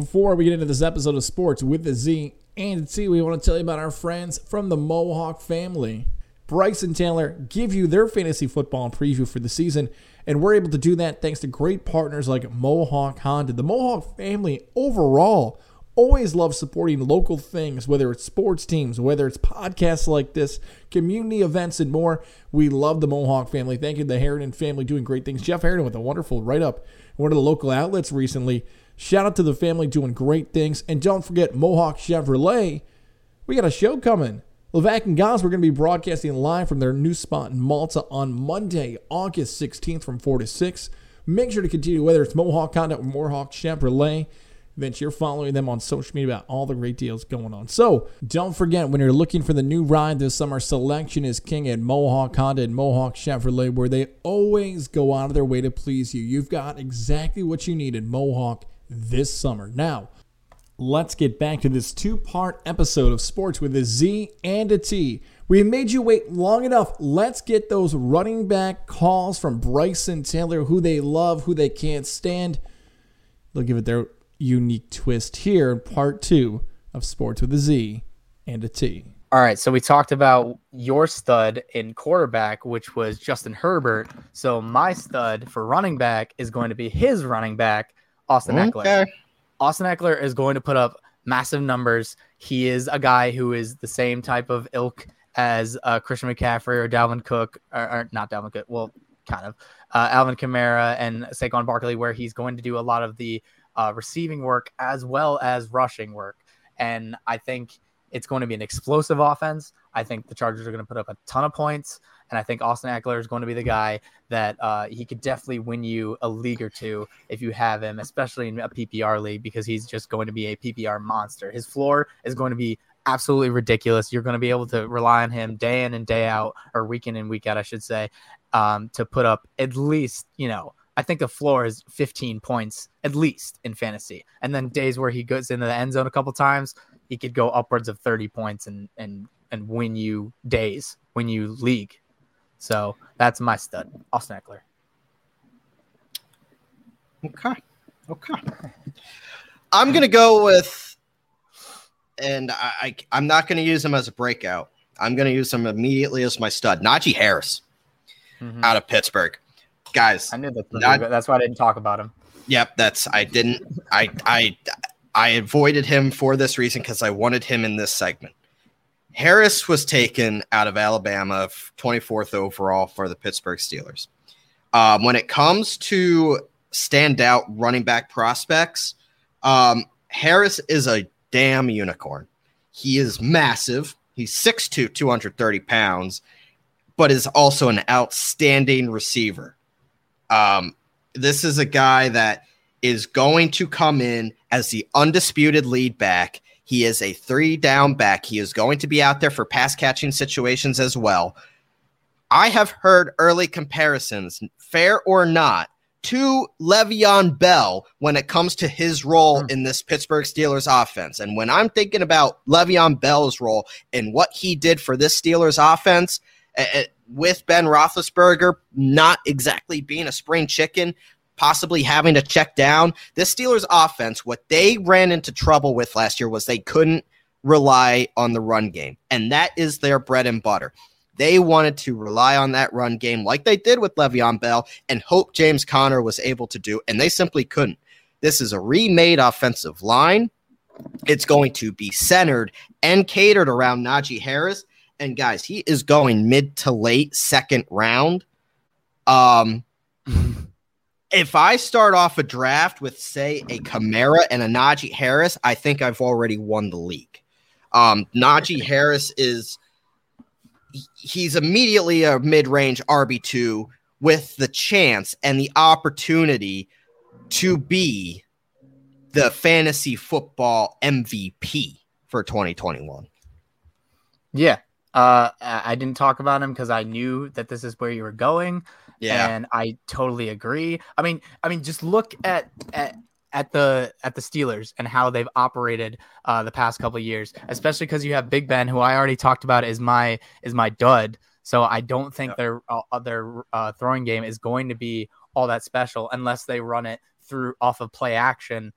Before we get into this episode of Sports with a Z and T, we want to tell you about our friends from the Mohawk family. Bryce and Taylor give you their fantasy football preview for the season, and we're able to do that thanks to great partners like Mohawk Honda. The Mohawk family overall always loves supporting local things, whether it's sports teams, whether it's podcasts like this, community events, and more. We love the Mohawk family. Thank you to the Harrington family, doing great things. Jeff Harrington with a wonderful write-up in one of the local outlets recently. Shout out to the family doing great things. And don't forget Mohawk Chevrolet. We got a show coming. Levack and Goss, we're going to be broadcasting live from their new spot in Malta on Monday, August 16th from 4 to 6. Make sure to continue, whether it's Mohawk Honda or Mohawk Chevrolet, that you're following them on social media about all the great deals going on. So don't forget, when you're looking for the new ride this summer, selection is king at Mohawk Honda and Mohawk Chevrolet, where they always go out of their way to please you. You've got exactly what you need at Mohawk this summer. Now, let's get back to this two-part episode of Sports with a Z and a T. We made you wait long enough. Let's get those running back calls from Bryson Taylor, who they love, who they can't stand. They'll give it their unique twist here in part two of Sports with a Z and a T. All right, so we talked about your stud in quarterback, which was Justin Herbert. So my stud for running back is going to be his running back, Austin Ekeler. Austin Ekeler is going to put up massive numbers. He is a guy who is the same type of ilk as Christian McCaffrey or Dalvin Cook, or not Dalvin Cook, well, kind of, Alvin Kamara and Saquon Barkley, where he's going to do a lot of the receiving work as well as rushing work. And I think it's going to be an explosive offense. I think the Chargers are going to put up a ton of points. And I think Austin Ekeler is going to be the guy that he could definitely win you a league or two if you have him, especially in a PPR league, because he's just going to be a PPR monster. His floor is going to be absolutely ridiculous. You're going to be able to rely on him day in and day out, or week in and week out, I should say, to put up at least, you know, I think the floor is 15 points at least in fantasy. And then days where he goes into the end zone a couple times, he could go upwards of 30 points and win you days, win you league. So that's my stud, Austin Ekeler. Okay. I'm going to go with, and I'm not going to use him as a breakout. I'm going to use him immediately as my stud. Najee Harris out of Pittsburgh. Guys, I knew that's why I didn't talk about him. Yep, I avoided him for this reason because I wanted him in this segment. Harris was taken out of Alabama, 24th overall for the Pittsburgh Steelers. When it comes to standout running back prospects, Harris is a damn unicorn. He is massive. He's 6'2", 230 pounds, but is also an outstanding receiver. This is a guy that is going to come in as the undisputed lead back. He is a three-down back. He is going to be out there for pass-catching situations as well. I have heard early comparisons, fair or not, to Le'Veon Bell when it comes to his role in this Pittsburgh Steelers offense. And when I'm thinking about Le'Veon Bell's role and what he did for this Steelers offense with Ben Roethlisberger not exactly being a spring chicken, possibly having to check down. This Steelers offense, what they ran into trouble with last year was they couldn't rely on the run game, and that is their bread and butter. They wanted to rely on that run game like they did with Le'Veon Bell and hope James Conner was able to do, and they simply couldn't. This is a remade offensive line. It's going to be centered and catered around Najee Harris, and guys, he is going mid to late second round. If I start off a draft with, say, a Kamara and a Najee Harris, I think I've already won the league. Najee Harris he's immediately a mid-range RB2 with the chance and the opportunity to be the fantasy football MVP for 2021. Yeah. I didn't talk about him because I knew that this is where you were going. Yeah. And I totally agree. I mean, just look at the Steelers and how they've operated the past couple of years, especially because you have Big Ben, who I already talked about is my dud. So I don't think their throwing game is going to be all that special unless they run it through off of play action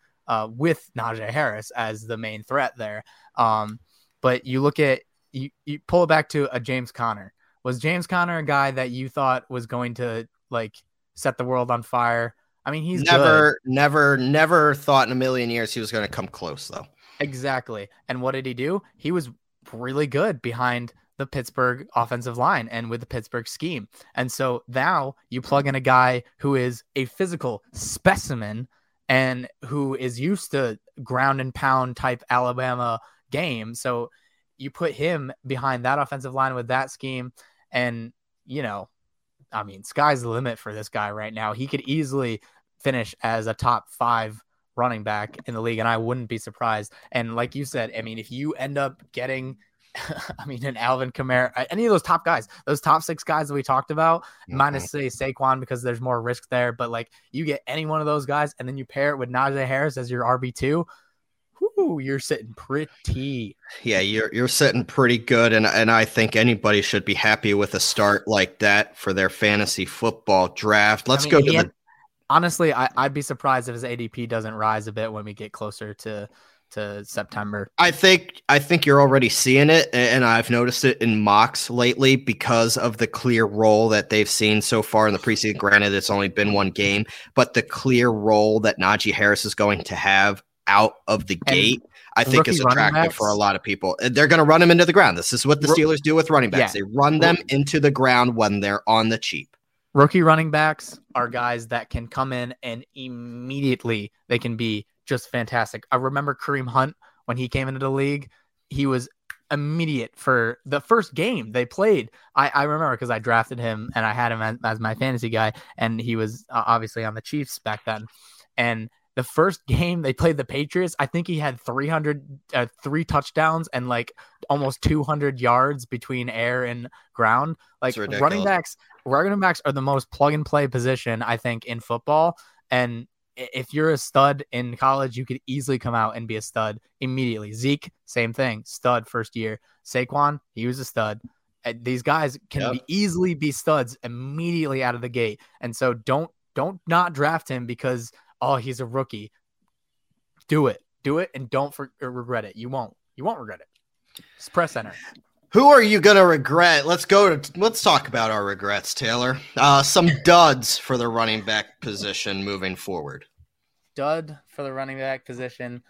with Najee Harris as the main threat there. But you look at, you pull it back to a James Conner. Was James Conner a guy that you thought was going to like set the world on fire? I mean, he's never thought in a million years he was going to come close though. Exactly. And what did he do? He was really good behind the Pittsburgh offensive line and with the Pittsburgh scheme. And so now you plug in a guy who is a physical specimen and who is used to ground and pound type Alabama game. So you put him behind that offensive line with that scheme. And, you know, I mean, sky's the limit for this guy right now. He could easily finish as a top five running back in the league. And I wouldn't be surprised. And like you said, I mean, if you end up getting, I mean, an Alvin Kamara, any of those top guys, those top six guys that we talked about, minus say Saquon because there's more risk there. But like you get any one of those guys, and then you pair it with Najee Harris as your RB2. Whoo, you're sitting pretty. Yeah, you're sitting pretty good, and I think anybody should be happy with a start like that for their fantasy football draft. Let's go to the. Honestly, I'd be surprised if his ADP doesn't rise a bit when we get closer to September. I think you're already seeing it, and I've noticed it in mocks lately because of the clear role that they've seen so far in the preseason. Granted, it's only been one game, but the clear role that Najee Harris is going to have out of the gate, I think, is attractive for a lot of people. They're going to run him into the ground. This is what the Steelers do with running backs. Yeah. They run them into the ground when they're on the cheap. Rookie running backs are guys that can come in and immediately they can be just fantastic. I remember Kareem Hunt when he came into the league. He was immediate for the first game they played. I remember because I drafted him and I had him as my fantasy guy, and he was obviously on the Chiefs back then. And the first game they played the Patriots, I think he had 3 touchdowns and like almost 200 yards between air and ground. Like running backs are the most plug and play position, I think, in football. And if you're a stud in college, you could easily come out and be a stud immediately. Zeke, same thing, stud first year. Saquon, he was a stud. These guys can easily be studs immediately out of the gate. And so don't not draft him because, oh, he's a rookie. Do it and don't regret it. You won't regret it. It's press center. Who are you going to regret? Let's talk about our regrets, Taylor. Some duds for the running back position moving forward. Dud for the running back position.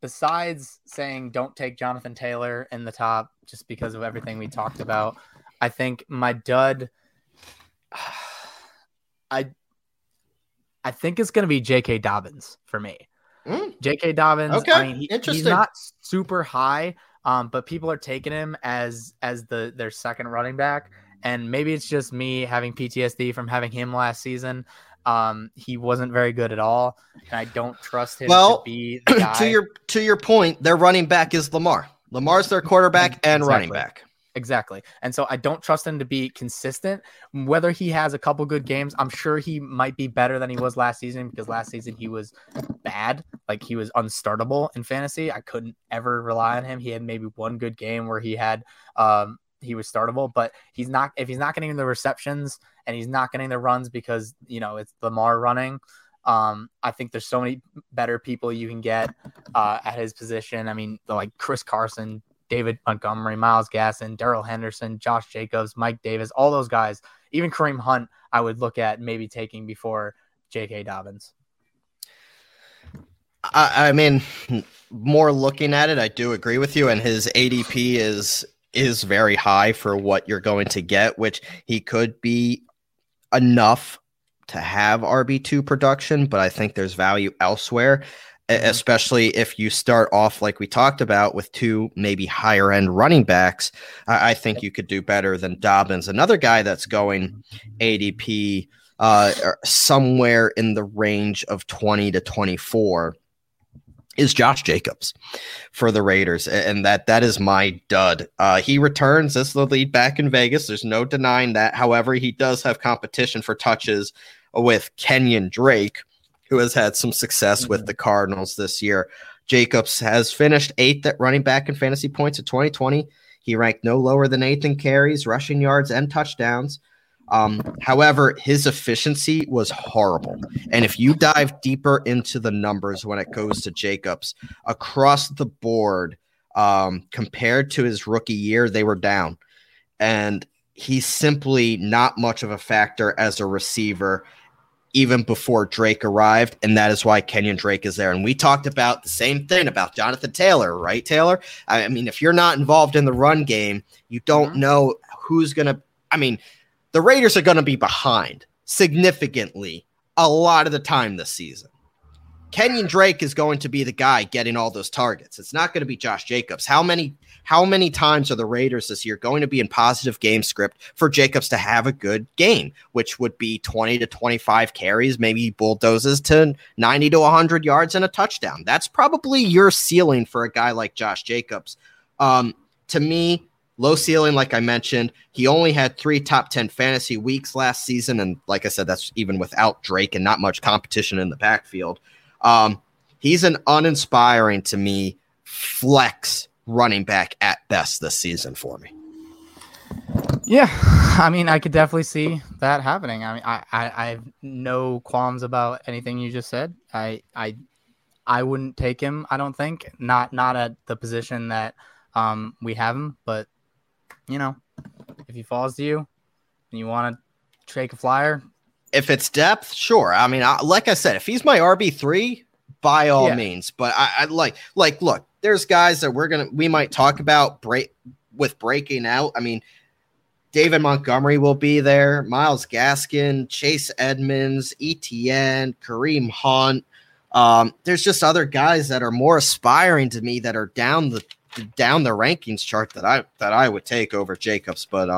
Besides saying don't take Jonathan Taylor in the top just because of everything we talked about, I think my dud, I think it's going to be J.K. Dobbins for me. J.K. Dobbins, okay. I mean, he's not super high, but people are taking him as their second running back, and maybe it's just me having PTSD from having him last season. He wasn't very good at all, and I don't trust him to be the guy. To your point, their running back is Lamar. Lamar's their quarterback and running back. Exactly. And so I don't trust him to be consistent. Whether he has a couple good games, I'm sure he might be better than he was last season because last season he was bad. Like he was unstartable in fantasy. I couldn't ever rely on him. He had maybe one good game where he had, he was startable, but if he's not getting the receptions and he's not getting the runs because, you know, it's Lamar running. I think there's so many better people you can get at his position. I mean, like Chris Carson, David Montgomery, Miles Gaskin, Darrell Henderson, Josh Jacobs, Mike Davis, all those guys, even Kareem Hunt, I would look at maybe taking before J.K. Dobbins. I mean, more looking at it, I do agree with you, and his ADP is very high for what you're going to get, which he could be enough to have RB2 production, but I think there's value elsewhere. Especially if you start off like we talked about with two maybe higher end running backs, I think you could do better than Dobbins. Another guy that's going ADP somewhere in the range of 20 to 24 is Josh Jacobs for the Raiders. And that is my dud. He returns as the lead back in Vegas. There's no denying that. However, he does have competition for touches with Kenyon Drake, who has had some success with the Cardinals this year. Jacobs has finished 8th at running back in fantasy points in 2020. He ranked no lower than 8th in carries, rushing yards, and touchdowns. However, his efficiency was horrible. And if you dive deeper into the numbers when it goes to Jacobs, across the board, compared to his rookie year, they were down. And he's simply not much of a factor as a receiver even before Drake arrived, and that is why Kenyon Drake is there. And we talked about the same thing about Jonathan Taylor, right, Taylor? I mean, if you're not involved in the run game, you don't know who's going to – I mean, the Raiders are going to be behind significantly a lot of the time this season. Kenyon Drake is going to be the guy getting all those targets. It's not going to be Josh Jacobs. How many times are the Raiders this year going to be in positive game script for Jacobs to have a good game, which would be 20 to 25 carries, maybe bulldozes to 90 to 100 yards and a touchdown? That's probably your ceiling for a guy like Josh Jacobs. To me, low ceiling, like I mentioned. He only had 3 top 10 fantasy weeks last season, and like I said, that's even without Drake and not much competition in the backfield. He's an uninspiring, to me, flex running back at best this season for me. Yeah, I mean, I could definitely see that happening. I mean, I have no qualms about anything you just said. I wouldn't take him, I don't think. Not at the position that we have him, but, you know, if he falls to you and you want to take a flyer, if it's depth, sure. I mean, like I said, if he's my RB3, by all means. But I like, look, there's guys that we might talk about breaking out. I mean, David Montgomery will be there, Miles Gaskin, Chase Edmonds, Etienne, Kareem Hunt. There's just other guys that are more aspiring to me that are down the rankings chart that I would take over Jacobs, but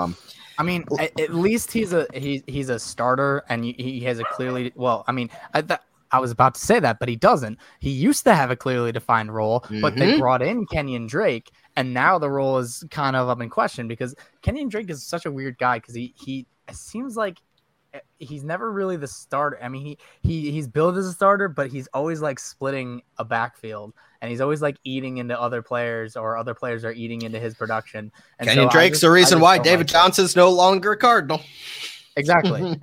I mean, at least he's a starter, and he has a clearly – well, I mean, I was about to say that, but he doesn't. He used to have a clearly defined role, but they brought in Kenyon Drake, and now the role is kind of up in question because Kenyon Drake is such a weird guy because he seems like he's never really the starter. I mean, he's billed as a starter, but he's always like splitting a backfield, and he's always like eating into other players, or other players are eating into his production. And Kenyon Drake's the reason why David Johnson's no longer a Cardinal. Exactly.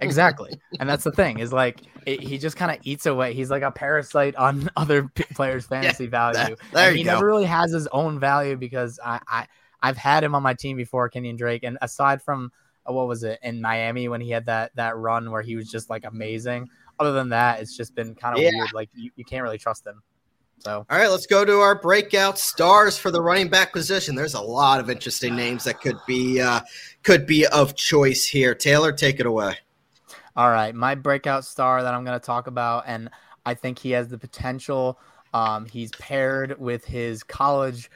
And that's the thing is like he just kind of eats away. He's like a parasite on other players' fantasy value. He never really has his own value because I've had him on my team before, Kenyon Drake, and aside from what was it in Miami when he had that run where he was just like amazing. Other than that, it's just been kind of weird. Like you can't really trust him. So, all right, let's go to our breakout stars for the running back position. There's a lot of interesting names that could be of choice here. Taylor, take it away. All right, my breakout star that I'm going to talk about, and I think he has the potential. He's paired with his college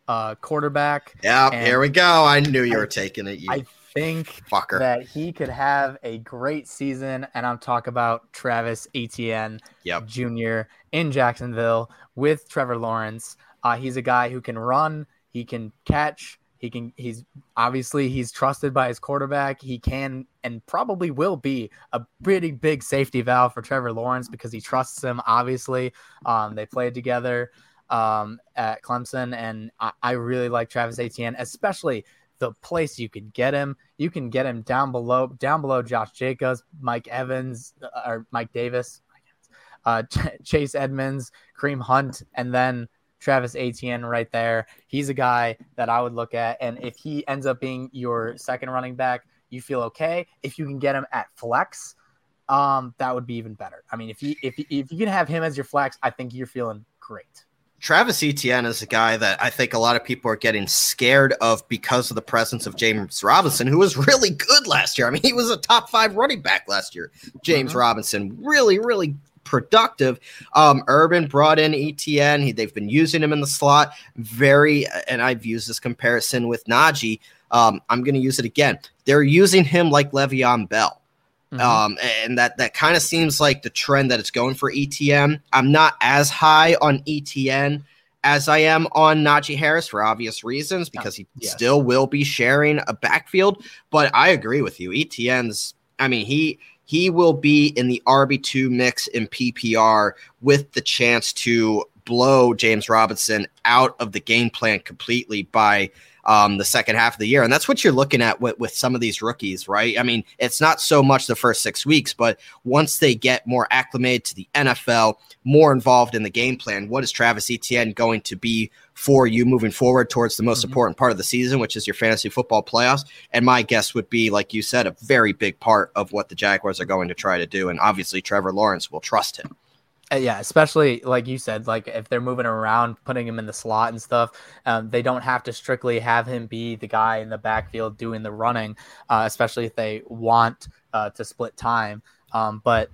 quarterback. Yeah, here we go. I knew you were taking it. I think fucker that he could have a great season, and I'm talking about Travis Etienne Jr. in Jacksonville with Trevor Lawrence. He's a guy who can run, he can catch, he's trusted by his quarterback. He can and probably will be a pretty big safety valve for Trevor Lawrence because he trusts him, obviously. They played together at Clemson, and I really like Travis Etienne, especially the place you could get him. You can get him down below Josh Jacobs, Mike Evans, or Mike Davis, Chase Edmonds, Kareem Hunt, and then Travis Etienne right there. He's a guy that I would look at, and if he ends up being your second running back, you feel okay. If you can get him at flex, that would be even better. I mean, if you can have him as your flex, I think you're feeling great. Travis Etienne is a guy that I think a lot of people are getting scared of because of the presence of James Robinson, who was really good last year. I mean, he was a top 5 running back last year. James Robinson, really, really productive. Urban brought in Etienne. They've been using him in the slot. And I've used this comparison with Najee. I'm going to use it again. They're using him like Le'Veon Bell. And that kind of seems like the trend that it's going for ETN. I'm not as high on ETN as I am on Najee Harris for obvious reasons, because he still will be sharing a backfield. But I agree with you. ETN's, I mean, he will be in the RB2 mix in PPR with the chance to blow James Robinson out of the game plan completely by the second half of the year. And that's what you're looking at with some of these rookies, right? I mean, it's not so much the first 6 weeks, but once they get more acclimated to the NFL, more involved in the game plan, what is Travis Etienne going to be for you moving forward towards the most important part of the season, which is your fantasy football playoffs? And my guess would be, like you said, a very big part of what the Jaguars are going to try to do. And obviously Trevor Lawrence will trust him. Yeah, especially like you said, like if they're moving around, putting him in the slot and stuff, they don't have to strictly have him be the guy in the backfield doing the running, especially if they want to split time. But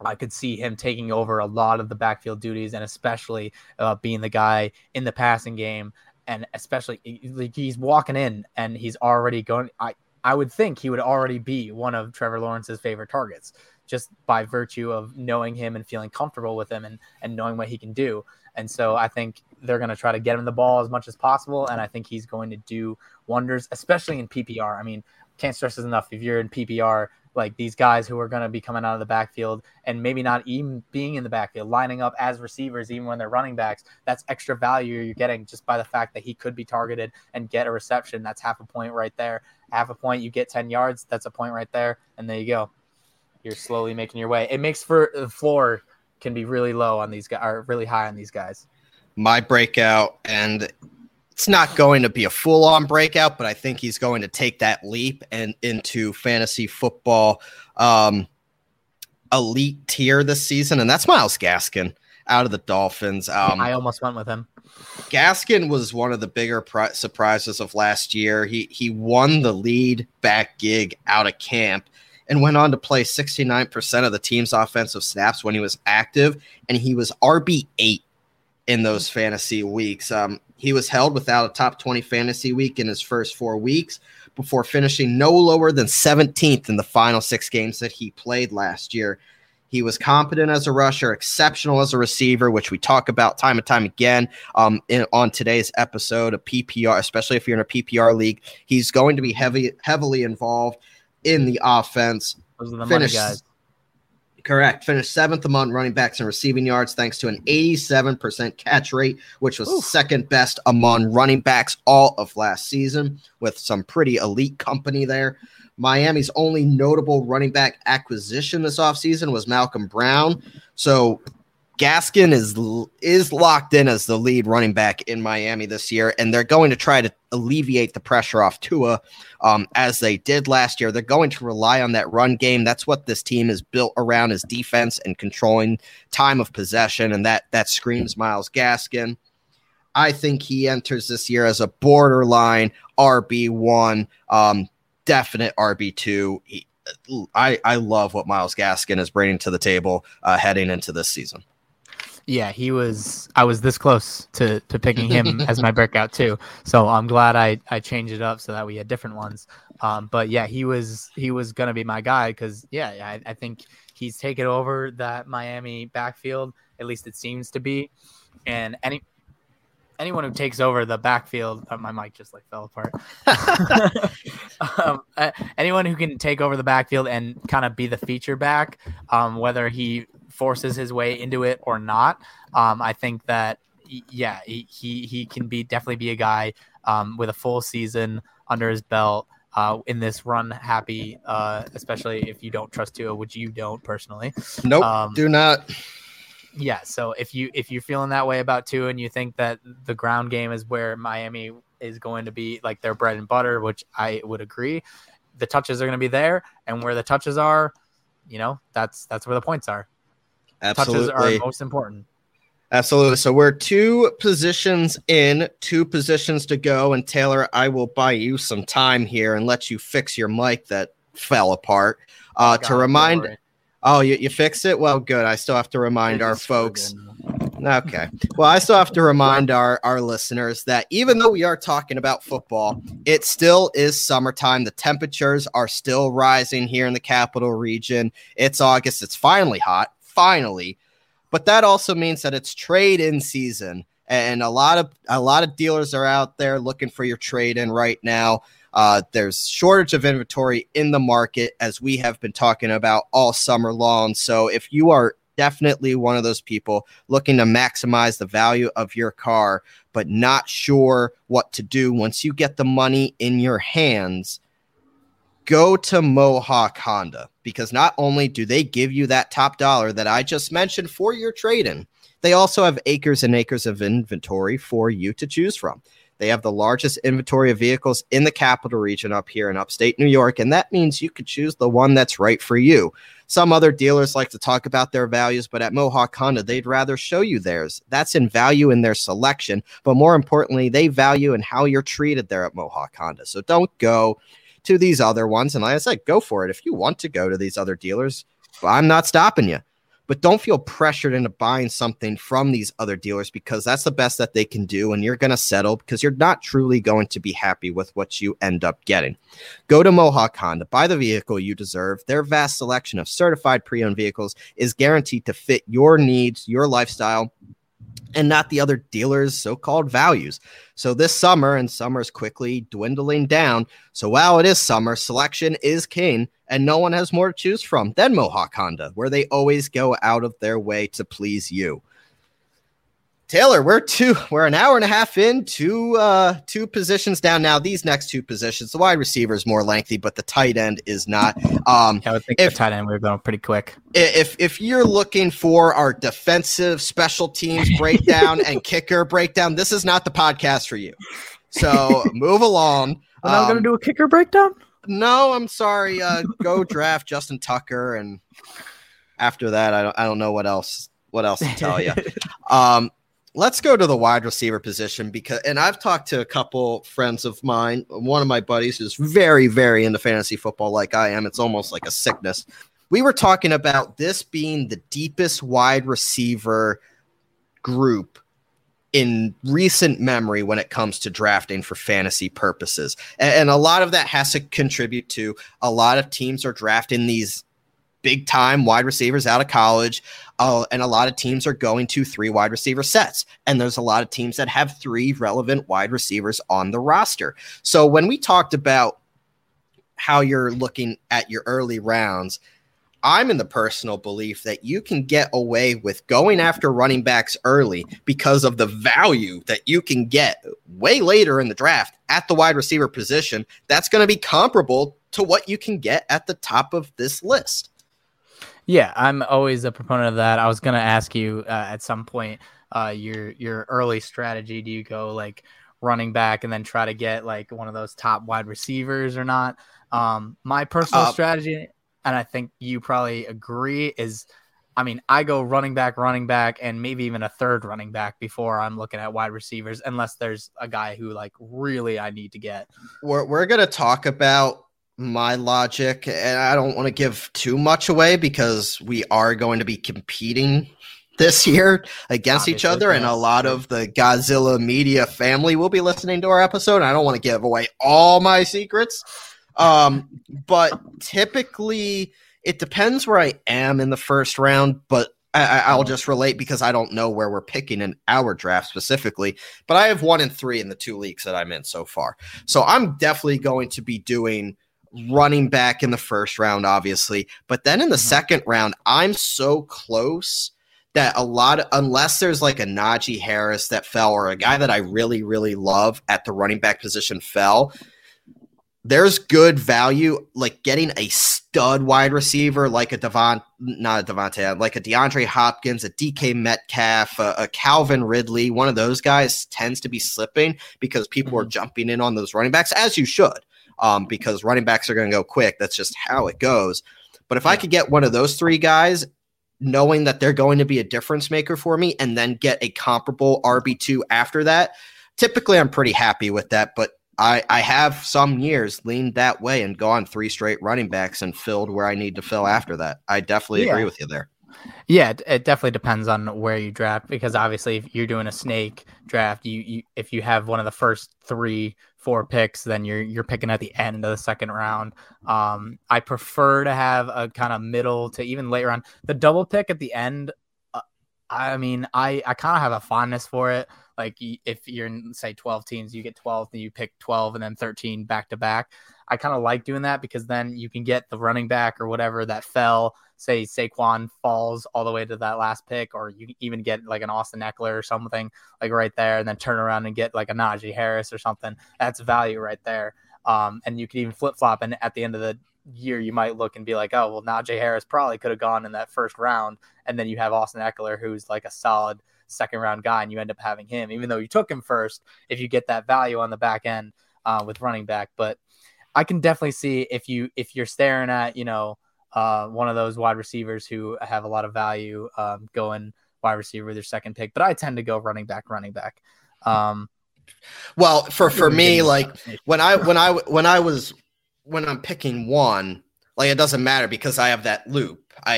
I could see him taking over a lot of the backfield duties, and especially being the guy in the passing game. And especially like, he's walking in and he's already going. I would think he would already be one of Trevor Lawrence's favorite targets, just by virtue of knowing him and feeling comfortable with him and knowing what he can do. And so I think they're going to try to get him the ball as much as possible. And I think he's going to do wonders, especially in PPR. I mean, can't stress this enough. If you're in PPR, like these guys who are going to be coming out of the backfield and maybe not even being in the backfield, lining up as receivers, even when they're running backs, that's extra value you're getting just by the fact that he could be targeted and get a reception. That's half a point right there. Half a point, you get 10 yards. That's a point right there. And there you go. You're slowly making your way. It makes for the floor can be really low on these guys, or really high on these guys. My breakout, and it's not going to be a full-on breakout, but I think he's going to take that leap and into fantasy football elite tier this season, and that's Miles Gaskin out of the Dolphins. I almost went with him. Gaskin was one of the bigger surprises of last year. He won the lead back gig out of camp, and went on to play 69% of the team's offensive snaps when he was active, and he was RB8 in those fantasy weeks. He was held without a top 20 fantasy week in his first 4 weeks before finishing no lower than 17th in the final 6 games that he played last year. He was competent as a rusher, exceptional as a receiver, which we talk about time and time again on today's episode of PPR, especially if you're in a PPR league. He's going to be heavily involved in the offense. Those are the money guys. Correct. Finished 7th among running backs in receiving yards thanks to an 87% catch rate, which was second best among running backs all of last season, with some pretty elite company there. Miami's only notable running back acquisition this offseason was Malcolm Brown. So Gaskin is locked in as the lead running back in Miami this year, and they're going to try to alleviate the pressure off Tua as they did last year. They're going to rely on that run game. That's what this team is built around, is defense and controlling time of possession, and that screams Miles Gaskin. I think he enters this year as a borderline RB1, definite RB2. I love what Miles Gaskin is bringing to the table heading into this season. Yeah, I was this close to picking him as my breakout too. So I'm glad I changed it up so that we had different ones. But yeah, he was going to be my guy because, yeah, I think he's taken over that Miami backfield. At least it seems to be. And anyone who takes over the backfield, my mic just like fell apart. Anyone who can take over the backfield and kind of be the feature back, whether he forces his way into it or not, I think that he can be definitely be a guy with a full season under his belt in this run happy, especially if you don't trust Tua, which you don't personally. Nope, do not. Yeah, so if you're feeling that way about Tua and you think that the ground game is where Miami is going to be like their bread and butter, which I would agree, the touches are going to be there, and where the touches are, that's where the points are. Absolutely. Touches are most important. Absolutely. So we're 2 positions in, 2 positions to go, and Taylor, I will buy you some time here and let you fix your mic that fell apart. To remind. Oh, you fixed it? Well, good. I still have to remind our folks. Okay. Well, I still have to remind our listeners that even though we are talking about football, it still is summertime. The temperatures are still rising here in the capital region. It's August. It's finally hot. Finally. But that also means that it's trade-in season. And a lot of dealers are out there looking for your trade-in right now. There's shortage of inventory in the market, as we have been talking about all summer long. So if you are definitely one of those people looking to maximize the value of your car, but not sure what to do once you get the money in your hands. Go to Mohawk Honda, because not only do they give you that top dollar that I just mentioned for your trade-in, they also have acres and acres of inventory for you to choose from. They have the largest inventory of vehicles in the capital region up here in upstate New York, and that means you could choose the one that's right for you. Some other dealers like to talk about their values, but at Mohawk Honda, they'd rather show you theirs. That's in value in their selection, but more importantly, they value in how you're treated there at Mohawk Honda. So don't go to these other ones, and like I said, go for it. If you want to go to these other dealers, I'm not stopping you. But don't feel pressured into buying something from these other dealers, because that's the best that they can do, and you're going to settle because you're not truly going to be happy with what you end up getting. Go to Mohawk Honda. Buy the vehicle you deserve. Their vast selection of certified pre-owned vehicles is guaranteed to fit your needs, your lifestyle, and not the other dealers' so-called values. So this summer, and summer's quickly dwindling down, so while it is summer, selection is king, and no one has more to choose from than Mohawk Honda, where they always go out of their way to please you. Taylor, we're an hour and a half in, two positions down now. These next two positions, the wide receiver is more lengthy, but the tight end is not. I would think the tight end we're going pretty quick. If you're looking for our defensive special teams breakdown and kicker breakdown, this is not the podcast for you. So move along. We're not going to do a kicker breakdown? No, I'm sorry. Go draft Justin Tucker, and after that, I don't know what else to tell you. Let's go to the wide receiver position, because, and I've talked to a couple friends of mine. One of my buddies is very, very into fantasy football like I am. It's almost like a sickness. We were talking about this being the deepest wide receiver group in recent memory when it comes to drafting for fantasy purposes. And a lot of that has to contribute to a lot of teams are drafting these big time wide receivers out of college. And a lot of teams are going to 3 wide receiver sets. And there's a lot of teams that have 3 relevant wide receivers on the roster. So when we talked about how you're looking at your early rounds, I'm in the personal belief that you can get away with going after running backs early because of the value that you can get way later in the draft at the wide receiver position. That's going to be comparable to what you can get at the top of this list. Yeah, I'm always a proponent of that. I was going to ask you at some point your early strategy. Do you go like running back and then try to get like one of those top wide receivers or not? My personal strategy, and I think you probably agree, is, I mean, I go running back, and maybe even a third running back before I'm looking at wide receivers, unless there's a guy who like really I need to get. We're going to talk about my logic, and I don't want to give too much away because we are going to be competing this year against each other, and a lot of the Godzilla media family will be listening to our episode. I don't want to give away all my secrets, but typically it depends where I am in the first round, but I'll just relate because I don't know where we're picking in our draft specifically, but I have 1 and 3 in the 2 leagues that I'm in so far. So I'm definitely going to be doing running back in the first round, obviously, but then in the second round, I'm so close that a lot of, unless there's like a Najee Harris that fell or a guy that I really, really love at the running back position fell, there's good value, like getting a stud wide receiver, like a DeAndre Hopkins, a DK Metcalf, a Calvin Ridley. One of those guys tends to be slipping because people are jumping in on those running backs, as you should. Because running backs are going to go quick. That's just how it goes. But if I could get one of those 3 guys, knowing that they're going to be a difference maker for me, and then get a comparable RB2 after that, typically I'm pretty happy with that. But I have some years leaned that way and gone 3 straight running backs and filled where I need to fill after that. I definitely agree with you there. Yeah, it definitely depends on where you draft, because obviously if you're doing a snake draft, you if you have one of the first 3-4 picks, then you're picking at the end of the second round. I prefer to have a kind of middle to even later on. The double pick at the end, I mean, I kind of have a fondness for it. Like if you're in, say, 12 teams, you get 12, then you pick 12 and then 13 back to back. I kind of like doing that because then you can get the running back or whatever that fell say Saquon falls all the way to that last pick, or you even get like an Austin Ekeler or something like right there, and then turn around and get like a Najee Harris or something. That's value right there. And you could even flip flop, and at the end of the year, you might look and be like, oh, well, Najee Harris probably could have gone in that first round. And then you have Austin Ekeler, who's like a solid second round guy, and you end up having him, even though you took him first, if you get that value on the back end with running back. But I can definitely see if you're staring at, one of those wide receivers who have a lot of value, going wide receiver with your second pick, but I tend to go running back. Well, for me, like when I'm picking one, like it doesn't matter because I have that loop. I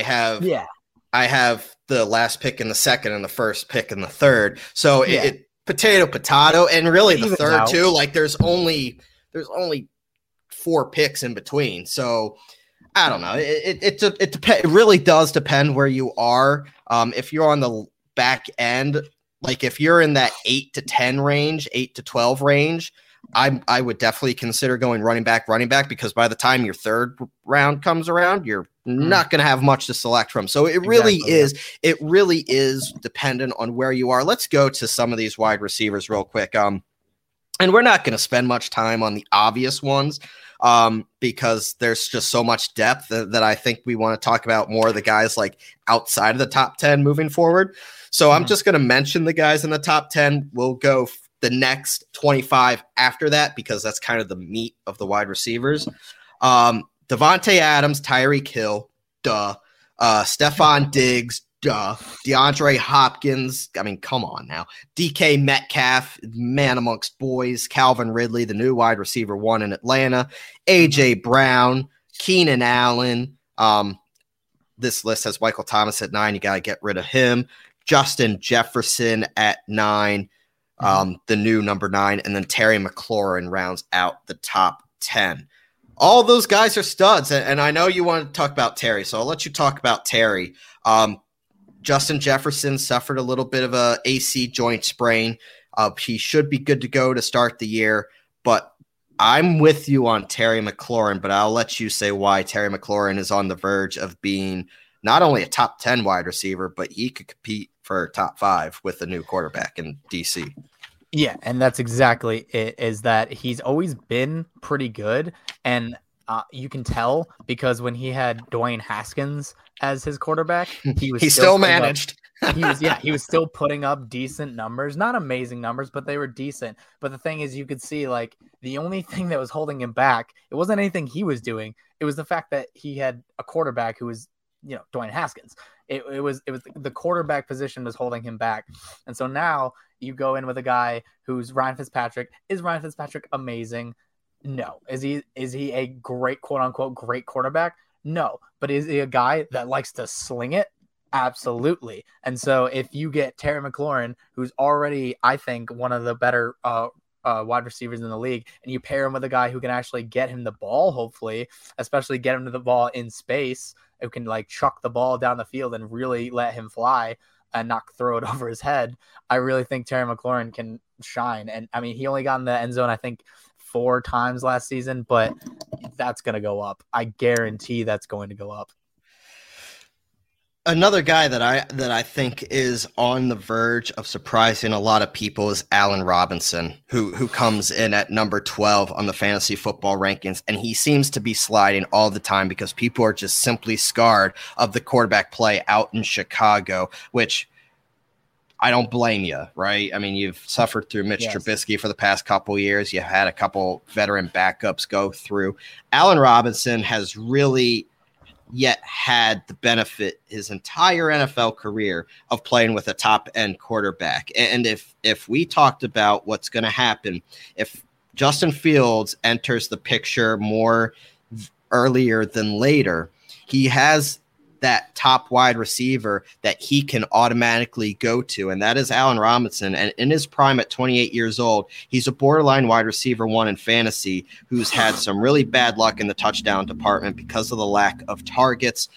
have the last pick in the second and the first pick in the third. So it potato, and really the third out. Too. Like there's only 4 picks in between. So I don't know. It really does depend where you are. If you're on the back end, like if you're in that 8 to 10 range, 8 to 12 range, I would definitely consider going running back, because by the time your third round comes around, you're not going to have much to select from. So it really is dependent on where you are. Let's go to some of these wide receivers real quick. And we're not going to spend much time on the obvious ones, because there's just so much depth that I think we want to talk about more of the guys like outside of the top 10 moving forward. So I'm just going to mention the guys in the top 10. We'll go the next 25 after that, because that's kind of the meat of the wide receivers. Devontae Adams, Tyreek Hill, duh. Stephon Diggs, duh. DeAndre Hopkins, I mean, come on now. DK Metcalf, man amongst boys. Calvin Ridley, the new wide receiver one in Atlanta. A.J. Brown, Keenan Allen. This list has Michael Thomas at 9. You got to get rid of him. Justin Jefferson at 9, the new number 9. And then Terry McLaurin rounds out the top 10. All those guys are studs, and I know you want to talk about Terry, so I'll let you talk about Terry. Justin Jefferson suffered a little bit of a AC joint sprain. He should be good to go to start the year, but I'm with you on Terry McLaurin, but I'll let you say why Terry McLaurin is on the verge of being not only a top 10 wide receiver, but he could compete for top 5 with a new quarterback in DC. Yeah, and that's exactly it, is that he's always been pretty good, and you can tell because when he had Dwayne Haskins as his quarterback, he still managed. He was still putting up decent numbers, not amazing numbers, but they were decent. But the thing is, you could see like the only thing that was holding him back, it wasn't anything he was doing. It was the fact that he had a quarterback who was, Dwayne Haskins. It was the quarterback position was holding him back. And so now you go in with a guy who's Ryan Fitzpatrick. Is Ryan Fitzpatrick amazing? No. Is he a great, quote unquote, great quarterback? No. But is he a guy that likes to sling it? Absolutely. And so if you get Terry McLaurin, who's already, I think, one of the better wide receivers in the league, and you pair him with a guy who can actually get him the ball, hopefully, especially get him to the ball in space, who can like chuck the ball down the field and really let him fly and not throw it over his head. I really think Terry McLaurin can shine. And I mean, he only got in the end zone, I think, 4 times last season, but that's going to go up. I guarantee that's going to go up. Another guy that I think is on the verge of surprising a lot of people is Allen Robinson, who comes in at number 12 on the fantasy football rankings. And he seems to be sliding all the time because people are just simply scarred of the quarterback play out in Chicago, which I don't blame you, right? I mean, you've suffered through Mitch Trubisky for the past couple years. You've had a couple veteran backups go through. Allen Robinson has really yet had the benefit his entire NFL career of playing with a top end quarterback. And if we talked about what's going to happen, if Justin Fields enters the picture more earlier than later, he has that top wide receiver that he can automatically go to. And that is Allen Robinson. And in his prime at 28 years old, he's a borderline wide receiver one in fantasy who's had some really bad luck in the touchdown department because of the lack of targets,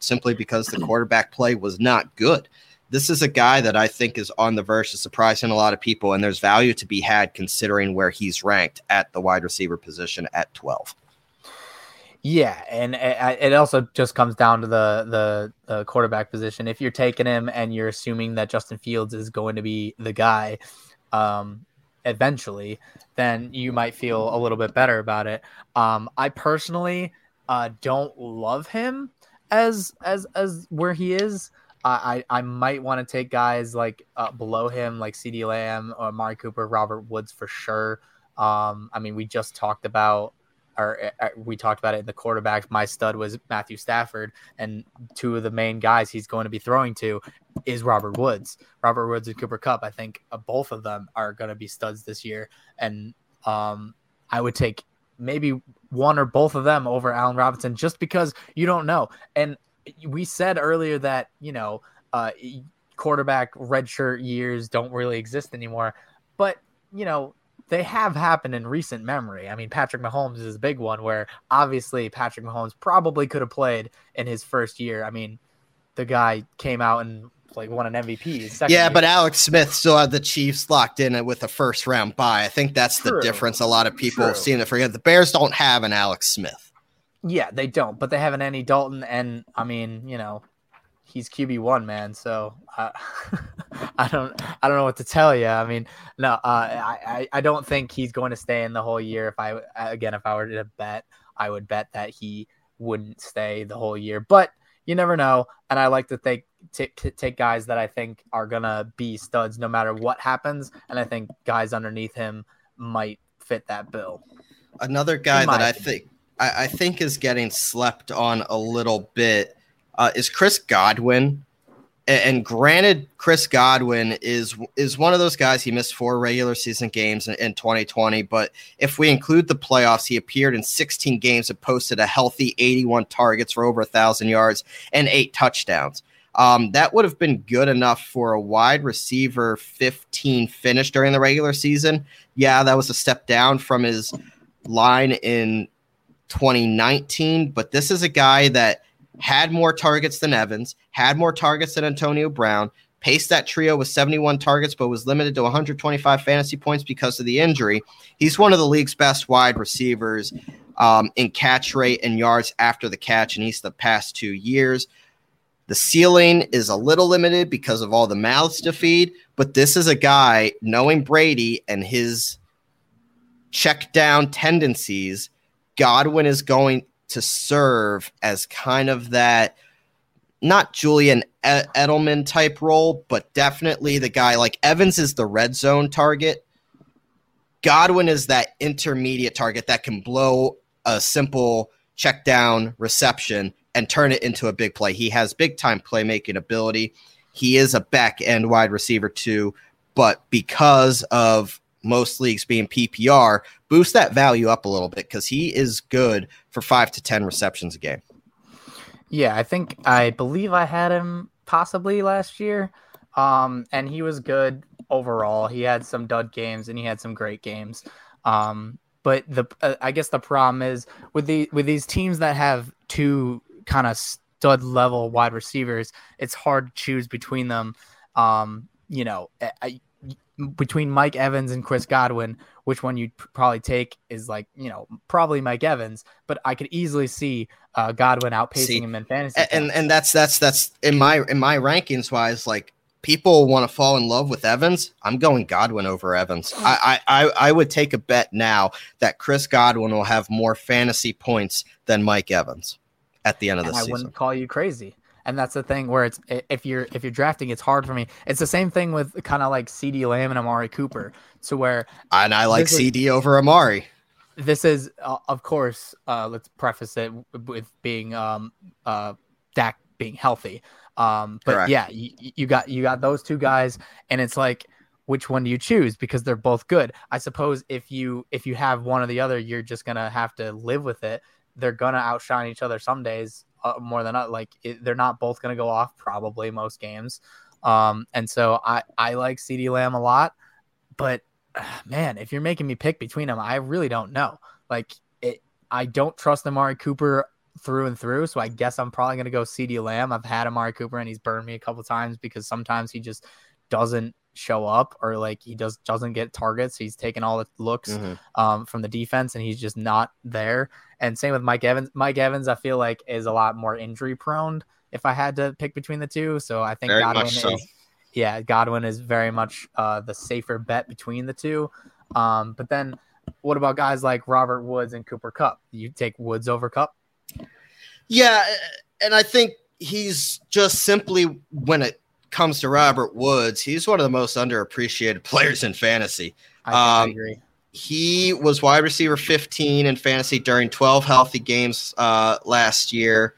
simply because the quarterback play was not good. This is a guy that I think is on the verge of surprising a lot of people. And there's value to be had considering where he's ranked at the wide receiver position at 12. Yeah, and it also just comes down to the quarterback position. If you're taking him and you're assuming that Justin Fields is going to be the guy eventually, then you might feel a little bit better about it. I personally don't love him as where he is. I might want to take guys like below him, like CeeDee Lamb, or Amari Cooper, Robert Woods for sure. I mean, we just talked about. Or we talked about it in the quarterbacks. My stud was Matthew Stafford, and two of the main guys he's going to be throwing to is Robert Woods and Cooper Kupp. I think both of them are going to be studs this year. And I would take maybe one or both of them over Allen Robinson just because you don't know. And we said earlier that, quarterback redshirt years don't really exist anymore, but they have happened in recent memory. I mean, Patrick Mahomes is a big one where obviously Patrick Mahomes probably could have played in his first year. I mean, the guy came out and won an MVP. His second year. But Alex Smith still had the Chiefs locked in with a first round bye. I think that's the difference. A lot of people seem to forget. The Bears don't have an Alex Smith. Yeah, they don't, but they have an Andy Dalton. And I mean, he's QB1, man. So I don't know what to tell you. I mean, no, I don't think he's going to stay in the whole year. If I were to bet, I would bet that he wouldn't stay the whole year, but you never know. And I like to take guys that I think are going to be studs no matter what happens. And I think guys underneath him might fit that bill. Another guy that I think is getting slept on a little bit is Chris Godwin. And granted, Chris Godwin is one of those guys. He missed 4 regular season games in 2020, but if we include the playoffs, he appeared in 16 games and posted a healthy 81 targets for over 1,000 yards and 8 touchdowns. That would have been good enough for a wide receiver 15 finish during the regular season. Yeah, that was a step down from his line in 2019, but this is a guy that had more targets than Evans, had more targets than Antonio Brown, paced that trio with 71 targets, but was limited to 125 fantasy points because of the injury. He's one of the league's best wide receivers in catch rate and yards after the catch in each of the past 2 years. The ceiling is a little limited because of all the mouths to feed, but this is a guy, knowing Brady and his check down tendencies, Godwin is going to serve as kind of that, not Julian Edelman type role, but definitely the guy like Evans is the red zone target. Godwin is that intermediate target that can blow a simple check down reception and turn it into a big play. He has big time playmaking ability. He is a back end wide receiver too, but because of most leagues being PPR, boost that value up a little bit because he is good for 5 to 10 receptions a game. Yeah, I believe I had him possibly last year. And he was good overall. He had some dud games and he had some great games. But I guess the problem is with these teams that have 2 kind of stud level wide receivers, it's hard to choose between them. Between Mike Evans and Chris Godwin, which one you'd probably take is probably Mike Evans, but I could easily see Godwin outpacing him in fantasy. And that's in my rankings wise, people want to fall in love with Evans. I'm going Godwin over Evans. I would take a bet now that Chris Godwin will have more fantasy points than Mike Evans at the end of the season. I wouldn't call you crazy. And that's the thing where it's if you're drafting, it's hard for me. It's the same thing with kind of like CeeDee Lamb and Amari Cooper, to where and I like CeeDee over Amari. This is of course. Let's preface it with being Dak being healthy. But correct. Yeah, you got those 2 guys, and it's which one do you choose? Because they're both good. I suppose if you have one or the other, you're just gonna have to live with it. They're gonna outshine each other some days. More than not, they're not both going to go off probably most games. And so I like CeeDee Lamb a lot, but man, if you're making me pick between them, I really don't know. I don't trust Amari Cooper through and through. So I guess I'm probably going to go CeeDee Lamb. I've had Amari Cooper and he's burned me a couple times because sometimes he just doesn't show up, or like he doesn't get targets. He's taking all the looks from the defense, and he's just not there. And same with Mike Evans. Mike Evans, I feel like, is a lot more injury prone if I had to pick between the two. So I think Godwin is very much the safer bet between the two. But then what about guys like Robert Woods and Cooper Kupp? You take Woods over Kupp? Yeah, and I think he's just simply, when it comes to Robert Woods, he's one of the most underappreciated players in fantasy. I agree. He was wide receiver 15 in fantasy during 12 healthy games last year,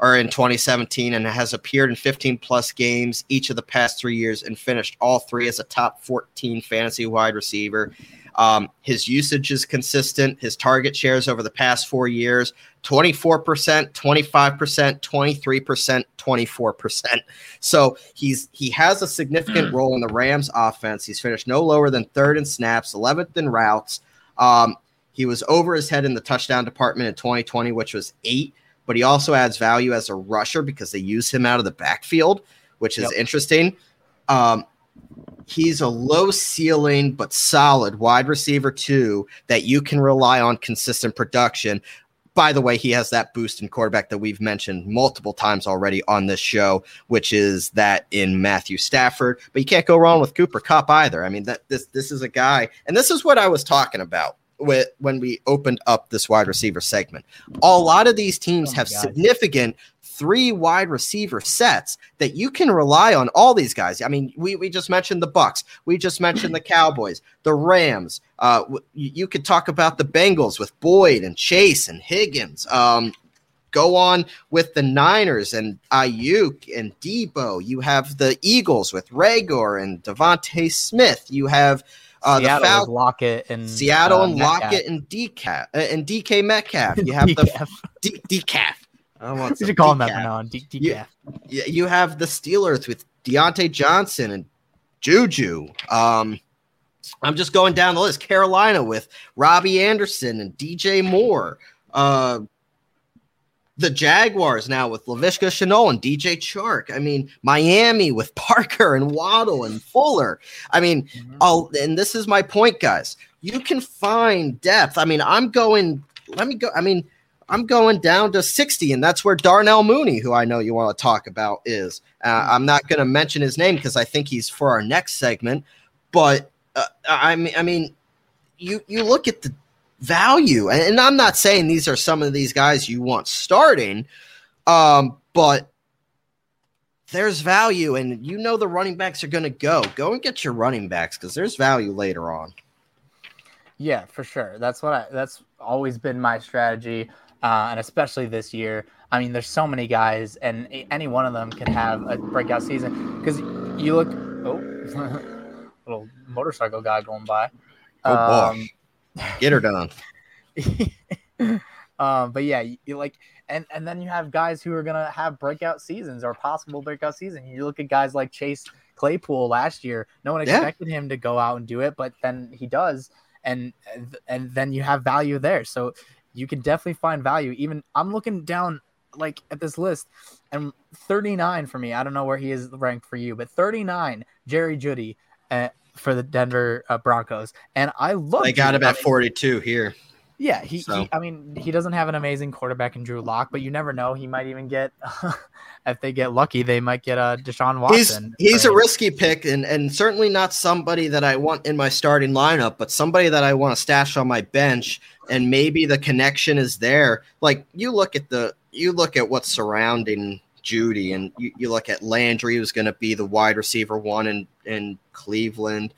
or in 2017, and has appeared in 15-plus games each of the past 3 years and finished all three as a top 14 fantasy wide receiver. His usage is consistent. His target shares over the past 4 years, 24%, 25%, 23%, 24%. So he has a significant role in the Rams offense. He's finished no lower than third in snaps, 11th in routes. He was over his head in the touchdown department in 2020, which was 8, but he also adds value as a rusher because they use him out of the backfield, which is interesting. He's a low ceiling but solid wide receiver too, that you can rely on consistent production. By the way, he has that boost in quarterback that we've mentioned multiple times already on this show, which is that in Matthew Stafford. But you can't go wrong with Cooper Kupp either. I mean, that this is a guy, and this is what I was talking about when we opened up this wide receiver segment. A lot of these teams have significant three wide receiver sets that you can rely on all these guys. I mean, we just mentioned the Bucs. We just mentioned the Cowboys, the Rams. You could talk about the Bengals with Boyd and Chase and Higgins. Go on with the Niners and Ayuk and Debo. You have the Eagles with Reagor and Devontae Smith. You have Seattle and Lockett and DK Metcalf. You have Decaf. You should call him that from now on. Yeah, you have the Steelers with Deontay Johnson and Juju. I'm just going down the list. Carolina with Robbie Anderson and DJ Moore. The Jaguars now with Laviska Shenault and DJ Chark. I mean, Miami with Parker and Waddle and Fuller. I mean, and this is my point, guys. You can find depth. I mean, I'm going down to 60, and that's where Darnell Mooney, who I know you want to talk about, is. I'm not going to mention his name because I think he's for our next segment. But I mean, you look at the value, and I'm not saying these are some of these guys you want starting, but there's value, and you know the running backs are going to go and get your running backs because there's value later on. Yeah, for sure. That's always been my strategy. And especially this year, I mean, there's so many guys, and any one of them can have a breakout season. Because you look, little motorcycle guy going by. Boy, get her done. But yeah, you like, and then you have guys who are gonna have breakout seasons or possible breakout season. You look at guys like Chase Claypool last year. No one expected him to go out and do it, but then he does, and then you have value there. So you can definitely find value. Even I'm looking down like at this list, and 39 for me. I don't know where he is ranked for you, but 39, Jerry Jeudy for the Denver Broncos. And I love. They got him at 42 here. Yeah, he doesn't have an amazing quarterback in Drew Lock, but you never know. He might even get if they get lucky, they might get Deshaun Watson. He's a risky pick, and certainly not somebody that I want in my starting lineup, but somebody that I want to stash on my bench, and maybe the connection is there. Like you look at what's surrounding Jeudy, and you look at Landry, who's going to be the wide receiver one in Cleveland.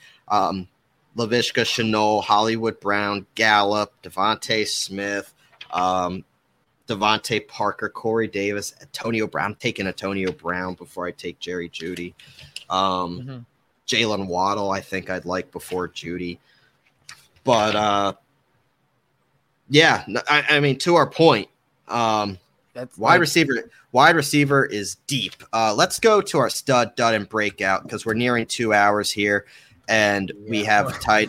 Laviska Shenault, Hollywood Brown, Gallup, Devontae Smith, Devontae Parker, Corey Davis, Antonio Brown. I'm taking Antonio Brown before I take Jerry Jeudy. Jalen Waddle, I think I'd like before Jeudy. But, I mean, to our point, that's wide receiver is deep. Let's go to our stud, dud, and breakout because we're nearing 2 hours here. And we have tight.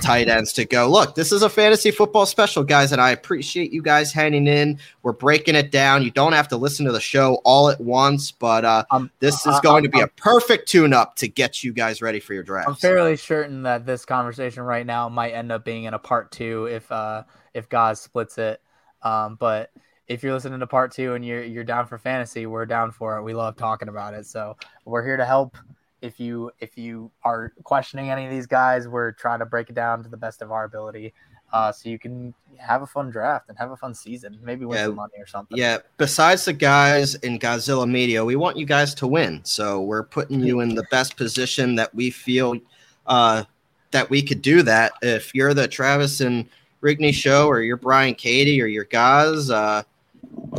tight ends to go. Look, this is a fantasy football special, guys, and I appreciate you guys hanging in. We're breaking it down. You don't have to listen to the show all at once, but this is going to be a perfect tune-up to get you guys ready for your draft. I'm fairly certain that this conversation right now might end up being in a part two if God splits it. But if you're listening to part two and you're down for fantasy, we're down for it. We love talking about it, so we're here to help. If you are questioning any of these guys, we're trying to break it down to the best of our ability, so you can have a fun draft and have a fun season. Maybe win some money or something. Yeah. Besides the guys in Godzilla Media, we want you guys to win, so we're putting you in the best position that we feel that we could do that. If you're the Travis and Rigney show, or you're Brian Cady, or you're Gaz,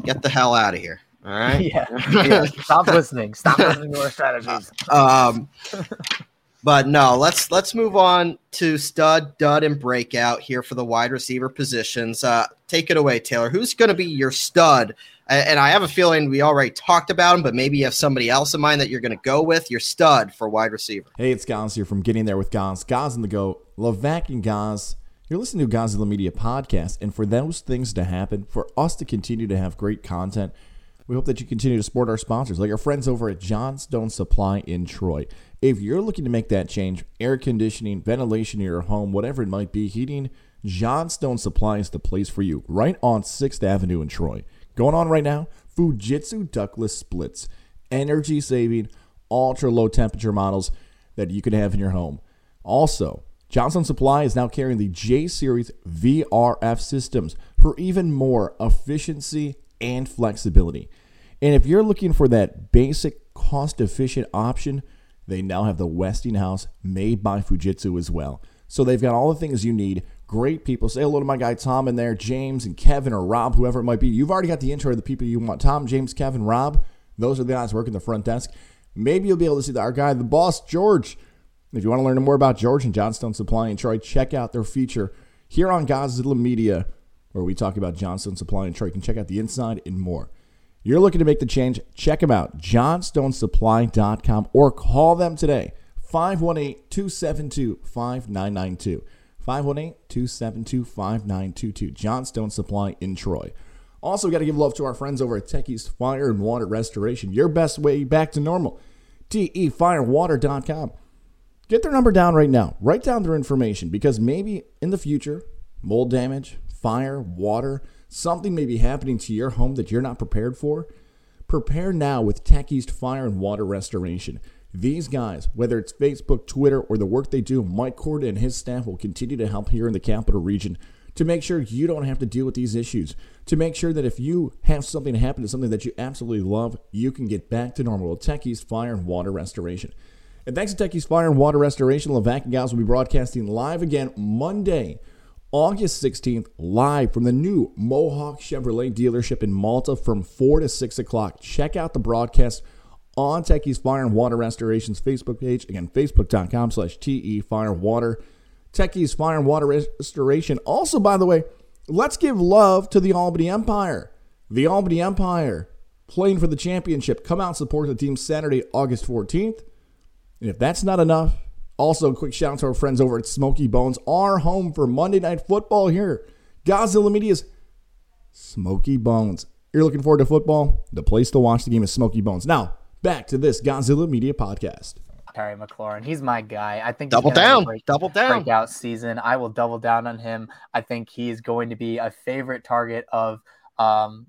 get the hell out of here. All right. Yeah. Stop listening. Stop listening to our strategies. But no, let's move on to stud, dud, and breakout here for the wide receiver positions. Take it away, Taylor. Who's going to be your stud? And I have a feeling we already talked about him, but maybe you have somebody else in mind that you're going to go with. Your stud for wide receiver. Hey, it's Gaz here from Getting There with Gaz. Gaz and the Go. Levac and Gaz. You're listening to Godzilla Media Podcast, and for those things to happen, for us to continue to have great content, we hope that you continue to support our sponsors, like our friends over at Johnstone Supply in Troy. If you're looking to make that change, air conditioning, ventilation in your home, whatever it might be, heating, Johnstone Supply is the place for you, right on 6th Avenue in Troy. Going on right now, Fujitsu ductless splits, energy-saving, ultra-low temperature models that you can have in your home. Also, Johnstone Supply is now carrying the J-Series VRF systems for even more efficiency and flexibility. And if you're looking for that basic, cost-efficient option, they now have the Westinghouse made by Fujitsu as well. So they've got all the things you need. Great people. Say hello to my guy Tom in there, James and Kevin or Rob, whoever it might be. You've already got the intro of the people you want. Tom, James, Kevin, Rob. Those are the guys working the front desk. Maybe you'll be able to see our guy, the boss, George. If you want to learn more about George and Johnstone Supply in Troy, check out their feature here on Godzilla Media, where we talk about Johnstone Supply in Troy. You can check out the inside and more. You're looking to make the change, check them out, johnstonesupply.com, or call them today, 518-272-5992, 518-272-5922, Johnstone Supply in Troy. Also, got to give love to our friends over at Techie's Fire and Water Restoration, your best way back to normal, tefirewater.com. Get their number down right now. Write down their information, because maybe in the future, mold damage, fire, water, something may be happening to your home that you're not prepared for. Prepare now with Tech East Fire and Water Restoration. These guys, whether it's Facebook, Twitter, or the work they do, Mike Corda and his staff will continue to help here in the Capital Region to make sure you don't have to deal with these issues, to make sure that if you have something happen to something that you absolutely love, you can get back to normal with Tech East Fire and Water Restoration. And thanks to Tech East Fire and Water Restoration, Levac and Gaz will be broadcasting live again Monday, August 16th, live from the new Mohawk Chevrolet dealership in Malta from 4 to 6 o'clock. Check out the broadcast on Tech East Fire and Water Restoration's Facebook page. Again, facebook.com/TE Fire and Water. Tech East Fire and Water Restoration. Also, by the way, let's give love to the Albany Empire. The Albany Empire playing for the championship. Come out and support the team Saturday, August 14th. And if that's not enough, also a quick shout out to our friends over at Smokey Bones, our home for Monday Night Football here. Godzilla Media's Smokey Bones. You're looking forward to football? The place to watch the game is Smokey Bones. Now, back to this Godzilla Media Podcast. Terry McLaurin, he's my guy. I think double down. Breakout season. I will double down on him. I think he is going to be a favorite target of Ryan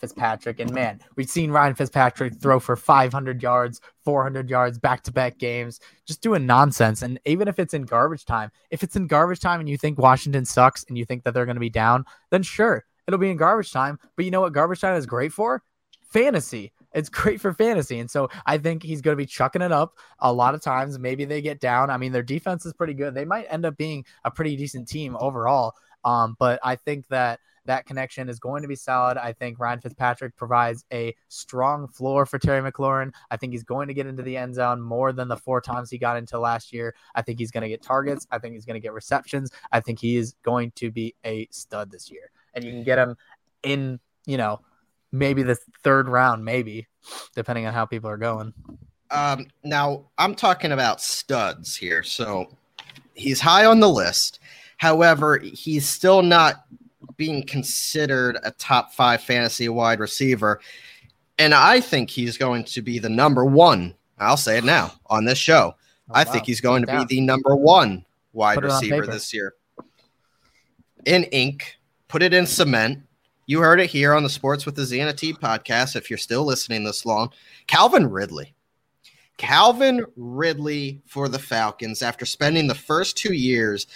Fitzpatrick. And man, we've seen Ryan Fitzpatrick throw for 500 yards, 400 yards, back-to-back games, just doing nonsense. And even if it's in garbage time, and you think Washington sucks and you think that they're going to be down, then sure, it'll be in garbage time. But you know what garbage time is great for? Fantasy. It's great for fantasy. And so I think he's going to be chucking it up a lot of times. Maybe they get down. I mean, their defense is pretty good. They might end up being a pretty decent team overall. But I think that connection is going to be solid. I think Ryan Fitzpatrick provides a strong floor for Terry McLaurin. I think he's going to get into the end zone more than the four times he got into last year. I think he's going to get targets. I think he's going to get receptions. I think he is going to be a stud this year. And you can get him in, maybe the third round, maybe, depending on how people are going. Now, I'm talking about studs here. So he's high on the list. However, he's still not being considered a top five fantasy wide receiver. And I think he's going to be the number one. I'll say it now on this show. I think he's going to be the number one wide receiver this year. In ink, put it in cement. You heard it here on the Sports with the Xana T podcast. If you're still listening this long, Calvin Ridley for the Falcons, after spending the first 2 years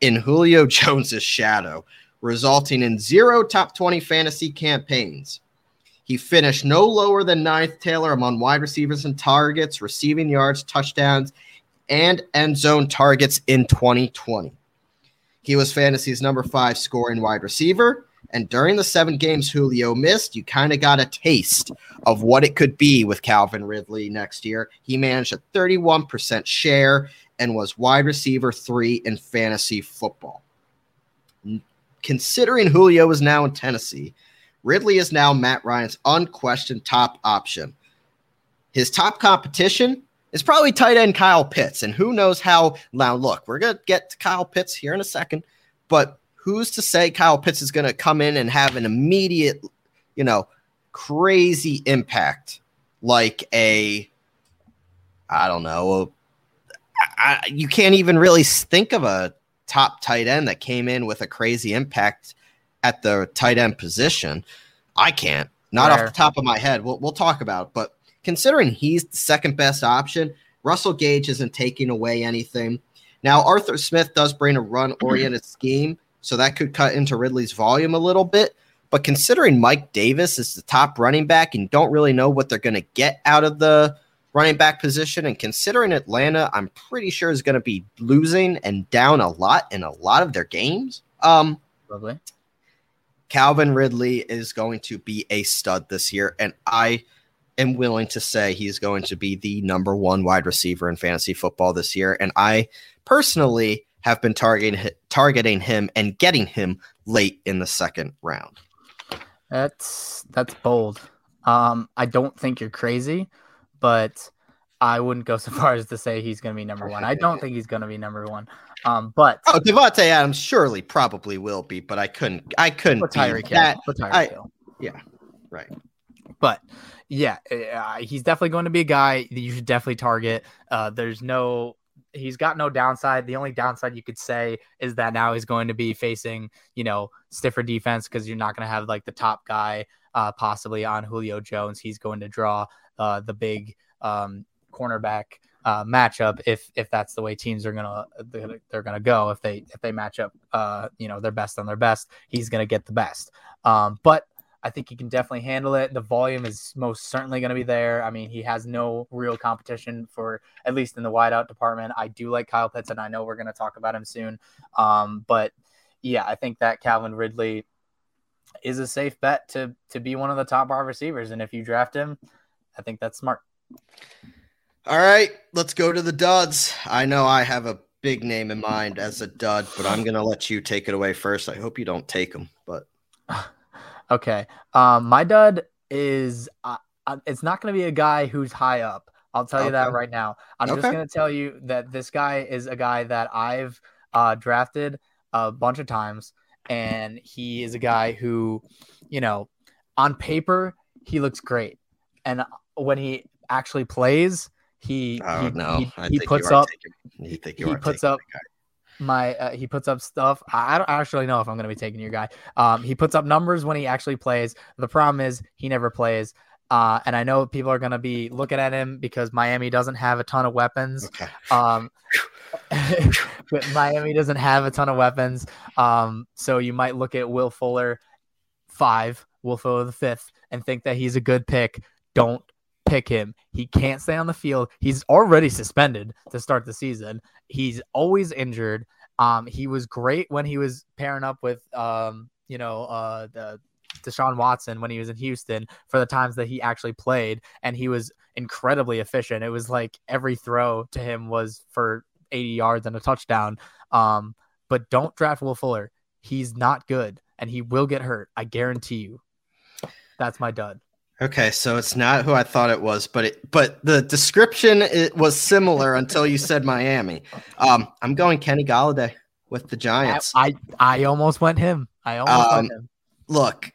in Julio Jones's shadow, resulting in 0 top 20 fantasy campaigns. He finished no lower than 9th, Taylor, among wide receivers and targets, receiving yards, touchdowns, and end zone targets in 2020. He was fantasy's number 5 scoring wide receiver, and during the 7 games Julio missed, you kind of got a taste of what it could be with Calvin Ridley next year. He managed a 31% share and was wide receiver 3 in fantasy football. Considering Julio is now in Tennessee, Ridley is now Matt Ryan's unquestioned top option. His top competition is probably tight end Kyle Pitts, and who knows how. Now, look, we're going to get to Kyle Pitts here in a second, but who's to say Kyle Pitts is going to come in and have an immediate, crazy impact like you can't even really think of a top tight end that came in with a crazy impact at the tight end position. I can't. Not off the top of my head. We'll talk about it. But considering he's the second best option, Russell Gage isn't taking away anything. Now, Arthur Smith does bring a run-oriented scheme, so that could cut into Ridley's volume a little bit. But considering Mike Davis is the top running back and don't really know what they're going to get out of the running back position, and considering Atlanta, I'm pretty sure is going to be losing and down a lot in a lot of their games. Probably. Calvin Ridley is going to be a stud this year, and I am willing to say he's going to be the number one wide receiver in fantasy football this year, and I personally have been targeting him and getting him late in the second round. That's bold. I don't think you're crazy, but I wouldn't go so far as to say he's going to be number one. I don't think he's going to be number one. But Devontae Adams surely probably will be, but I couldn't be that. Yeah, right. But yeah, he's definitely going to be a guy that you should definitely target. He's got no downside. The only downside you could say is that now he's going to be facing, stiffer defense, because you're not going to have the top guy possibly on Julio Jones. He's going to draw the big cornerback matchup if that's the way teams are gonna go. If they match up their best on their best, he's gonna get the best. But I think he can definitely handle it. The volume is most certainly gonna be there. I mean, he has no real competition, for at least in the wideout department. I do like Kyle Pitts, and I know we're gonna talk about him soon. But yeah, I think that Calvin Ridley is a safe bet to be one of the top wide receivers, and if you draft him, I think that's smart. All right, let's go to the duds. I know I have a big name in mind as a dud, but I'm going to let you take it away first. I hope you don't take them, but okay. My dud is it's not going to be a guy who's high up. I'll tell you that right now. I'm just going to tell you that this guy is a guy that I've drafted a bunch of times, and he is a guy who, on paper, he looks great. And when he actually plays, he puts up stuff. I don't actually know if I'm going to be taking your guy. He puts up numbers when he actually plays. The problem is he never plays. And I know people are going to be looking at him because Miami doesn't have a ton of weapons. Okay. But Miami doesn't have a ton of weapons. So you might look at Will Fuller the fifth, and think that he's a good pick. Don't pick him. He can't stay on the field. He's already suspended to start the season. He's always injured. He was great when he was pairing up with, Deshaun Watson when he was in Houston, for the times that he actually played, and he was incredibly efficient. It was like every throw to him was for 80 yards and a touchdown. But don't draft Will Fuller. He's not good, and he will get hurt. I guarantee you. That's my dud. Okay, so it's not who I thought it was, but the description it was similar until you said Miami. I'm going Kenny Golladay with the Giants. I almost went him. Look,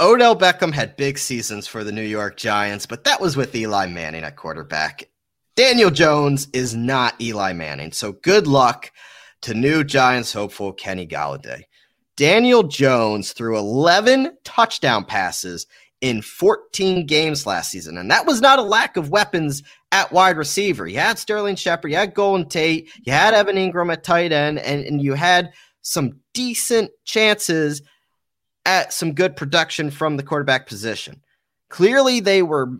Odell Beckham had big seasons for the New York Giants, but that was with Eli Manning at quarterback. Daniel Jones is not Eli Manning, so good luck to new Giants hopeful Kenny Golladay. Daniel Jones threw 11 touchdown passes in 14 games last season, and that was not a lack of weapons at wide receiver. You had Sterling Shepard, you had Golden Tate, you had Evan Ingram at tight end, and you had some decent chances at some good production from the quarterback position. Clearly, they were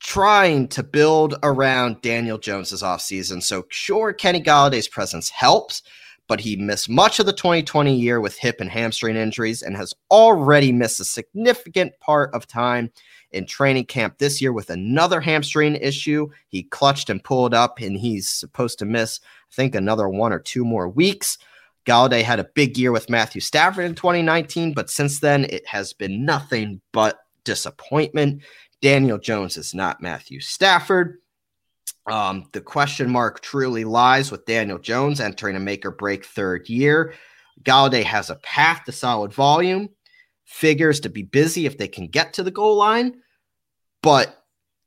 trying to build around Daniel Jones's offseason. So sure, Kenny Galladay's presence helps, but he missed much of the 2020 year with hip and hamstring injuries and has already missed a significant part of time in training camp this year with another hamstring issue. He clutched and pulled up, and he's supposed to miss, I think, another 1 or 2 more weeks. Golladay had a big year with Matthew Stafford in 2019, but since then it has been nothing but disappointment. Daniel Jones is not Matthew Stafford. The question mark truly lies with Daniel Jones entering a make-or-break third year. Golladay has a path to solid volume, figures to be busy if they can get to the goal line, but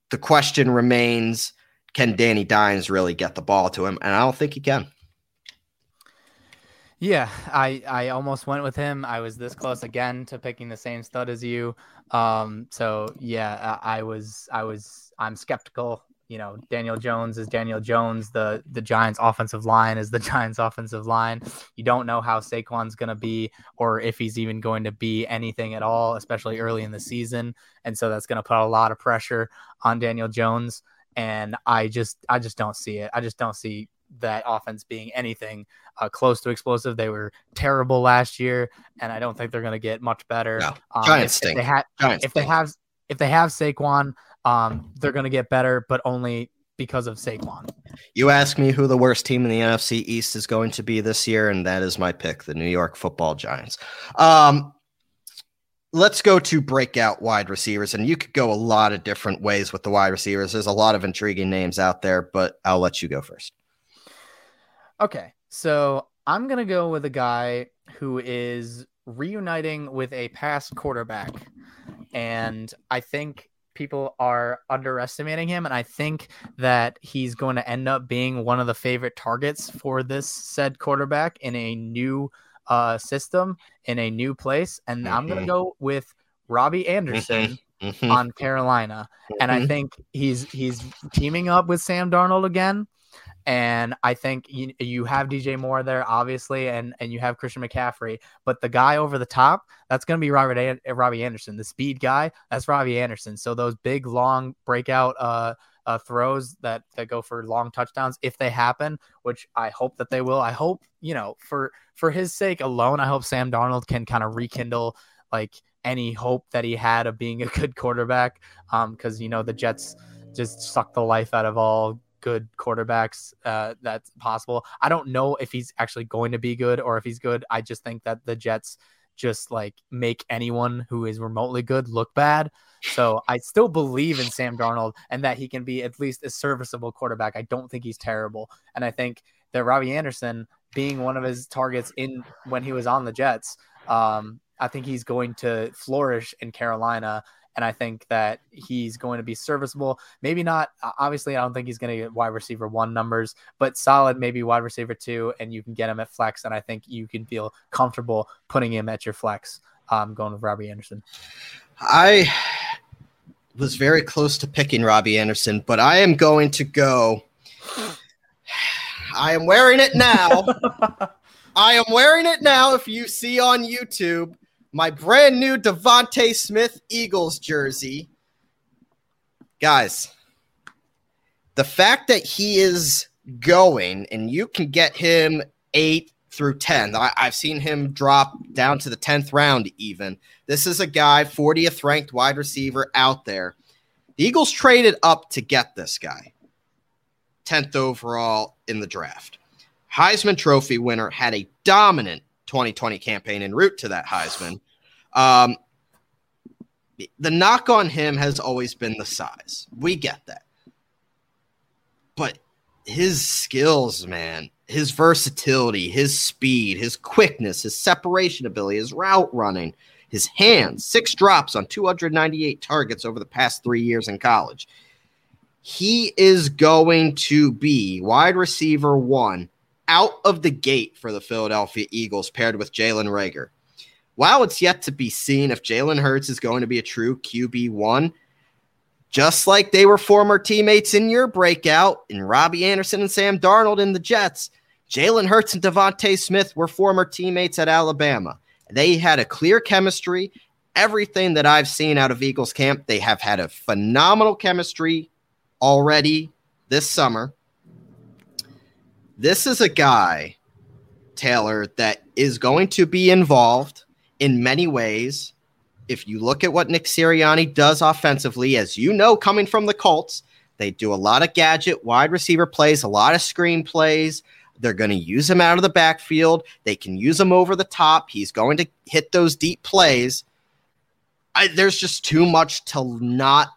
the question remains, can Danny Dimes really get the ball to him? And I don't think he can. Yeah, I almost went with him. I was this close again to picking the same stud as you. So yeah, I'm skeptical. You know, Daniel Jones is Daniel Jones. The Giants offensive line is the Giants offensive line. You don't know how Saquon's going to be, or if he's even going to be anything at all, especially early in the season. And so that's going to put a lot of pressure on Daniel Jones. And I just don't see it. I just don't see that offense being anything close to explosive. They were terrible last year, and I don't think they're going to get much better. No. If they have Saquon, they're going to get better, but only because of Saquon. You ask me who the worst team in the NFC East is going to be this year, and that is my pick, the New York Football Giants. Let's go to breakout wide receivers, and you could go a lot of different ways with the wide receivers. There's a lot of intriguing names out there, but I'll let you go first. Okay, so I'm going to go with a guy who is reuniting with a past quarterback, and I think people are underestimating him, and I think that he's going to end up being one of the favorite targets for this said quarterback in a new system, in a new place, and I'm going to go with Robbie Anderson on Carolina, and I think he's teaming up with Sam Darnold again. And I think you have DJ Moore there, obviously, and you have Christian McCaffrey. But the guy over the top, that's going to be Robbie Anderson. The speed guy, that's Robbie Anderson. So those big, long breakout throws that go for long touchdowns, if they happen, which I hope that they will. I hope, for his sake alone, I hope Sam Darnold can kind of rekindle, any hope that he had of being a good quarterback. Because, the Jets just suck the life out of all good quarterbacks that's possible. I don't know if he's actually going to be good or if he's good. I just think that the Jets just make anyone who is remotely good look bad. So I still believe in Sam Darnold and that he can be at least a serviceable quarterback. I don't think he's terrible. And I think that Robbie Anderson being one of his targets when he was on the Jets, I think he's going to flourish in Carolina. And I think that he's going to be serviceable. Maybe not. Obviously, I don't think he's going to get wide receiver 1 numbers, but solid, maybe wide receiver 2, and you can get him at flex. And I think you can feel comfortable putting him at your flex. Going with Robbie Anderson. I was very close to picking Robbie Anderson, but I am going to go. I am wearing it now. I am wearing it now. If you see on YouTube, my brand new Devontae Smith Eagles jersey. Guys, the fact that he is going and you can get him 8 through 10. I've seen him drop down to the 10th round even. This is a guy, 40th ranked wide receiver out there. The Eagles traded up to get this guy. 10th overall in the draft. Heisman Trophy winner, had a dominant 2020 campaign en route to that Heisman. the knock on him has always been the size. We get that. But his skills, man, his versatility, his speed, his quickness, his separation ability, his route running, his hands, 6 drops on 298 targets over the past 3 years in college. He is going to be wide receiver 1 out of the gate for the Philadelphia Eagles, paired with Jalen Reagor. While it's yet to be seen if Jalen Hurts is going to be a true QB1, just like they were former teammates in your breakout, and Robbie Anderson and Sam Darnold in the Jets, Jalen Hurts and Devontae Smith were former teammates at Alabama. They had a clear chemistry. Everything that I've seen out of Eagles camp, they have had a phenomenal chemistry already this summer. This is a guy, Taylor, that is going to be involved in many ways. If you look at what Nick Sirianni does offensively, as you know, coming from the Colts, they do a lot of gadget wide receiver plays, a lot of screen plays. They're going to use him out of the backfield. They can use him over the top. He's going to hit those deep plays. There's just too much to not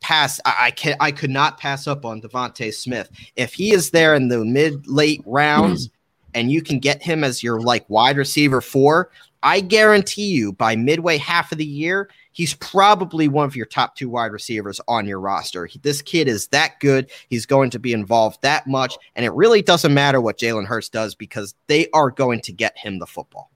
pass. I could not pass up on Devontae Smith. If he is there in the mid-late rounds and you can get him as your like wide receiver 4, I guarantee you by midway half of the year, he's probably one of your top 2 wide receivers on your roster. This kid is that good. He's going to be involved that much. And it really doesn't matter what Jalen Hurts does because they are going to get him the football.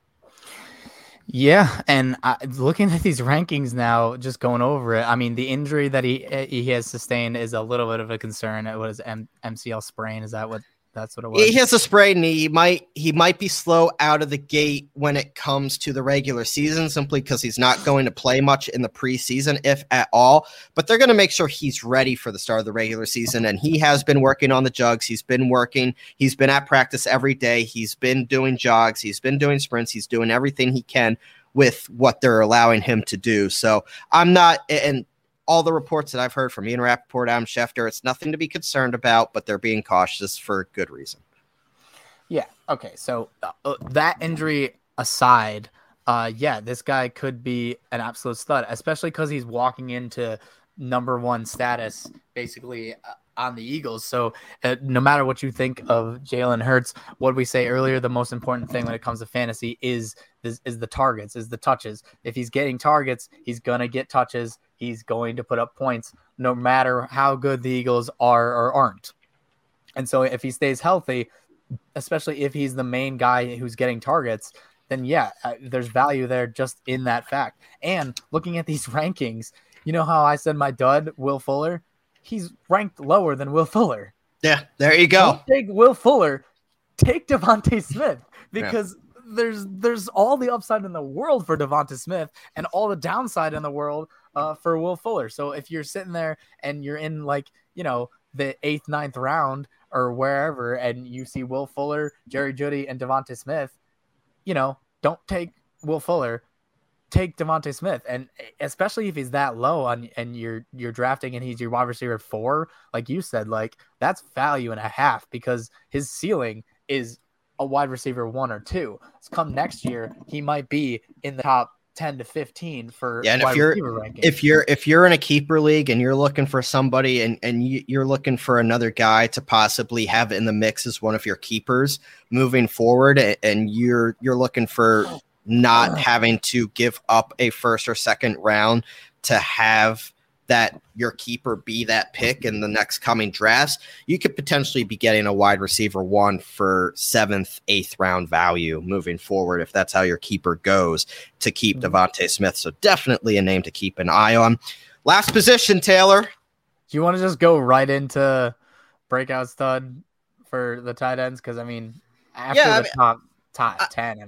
Yeah. And looking at these rankings now, just going over it, I mean, the injury that he has sustained is a little bit of a concern. What is MCL sprain? Is that what? That's what it was. He has a sprained knee. He might be slow out of the gate when it comes to the regular season, simply because he's not going to play much in the preseason, if at all. But they're going to make sure he's ready for the start of the regular season. And he has been working on the jugs. He's been working. He's been at practice every day. He's been doing jogs. He's been doing sprints. He's doing everything he can with what they're allowing him to do. So I'm not – and all the reports that I've heard from Ian Rappaport, Adam Schefter, it's nothing to be concerned about, but they're being cautious for good reason. Yeah. Okay. So that injury aside, this guy could be an absolute stud, especially because he's walking into number 1 status basically on the Eagles. So no matter what you think of Jalen Hurts, what we say earlier, the most important thing when it comes to fantasy is the targets, is the touches. If he's getting targets, he's going to get touches. He's going to put up points no matter how good the Eagles are or aren't. And so if he stays healthy, especially if he's the main guy who's getting targets, then there's value there just in that fact. And looking at these rankings, you know how I said my dud, Will Fuller? He's ranked lower than Will Fuller. Yeah, there you go. Don't take Will Fuller, take Devontae Smith, because there's all the upside in the world for Devontae Smith and all the downside in the world for Will Fuller. So if you're sitting there and you're in the 8th, 9th round or wherever, and you see Will Fuller, Jerry Jeudy, and Devontae Smith, don't take Will Fuller. Take Devontae Smith, and especially if he's that low on, and you're drafting and he's your wide receiver 4, like you said, like that's value and a half because his ceiling is a wide receiver 1 or 2. It's come next year, he might be in the top 10 to 15 for wide receiver ranking. If you're in a keeper league and you're looking for somebody and you're looking for another guy to possibly have in the mix as one of your keepers moving forward, and you're looking for not having to give up a 1st or 2nd round to have that your keeper be that pick in the next coming drafts, you could potentially be getting a wide receiver 1 for 7th, 8th round value moving forward if that's how your keeper goes to keep Devontae Smith. So definitely a name to keep an eye on. Last position, Taylor. Do you want to just go right into breakout stud for the tight ends? Because, I mean, after top 10,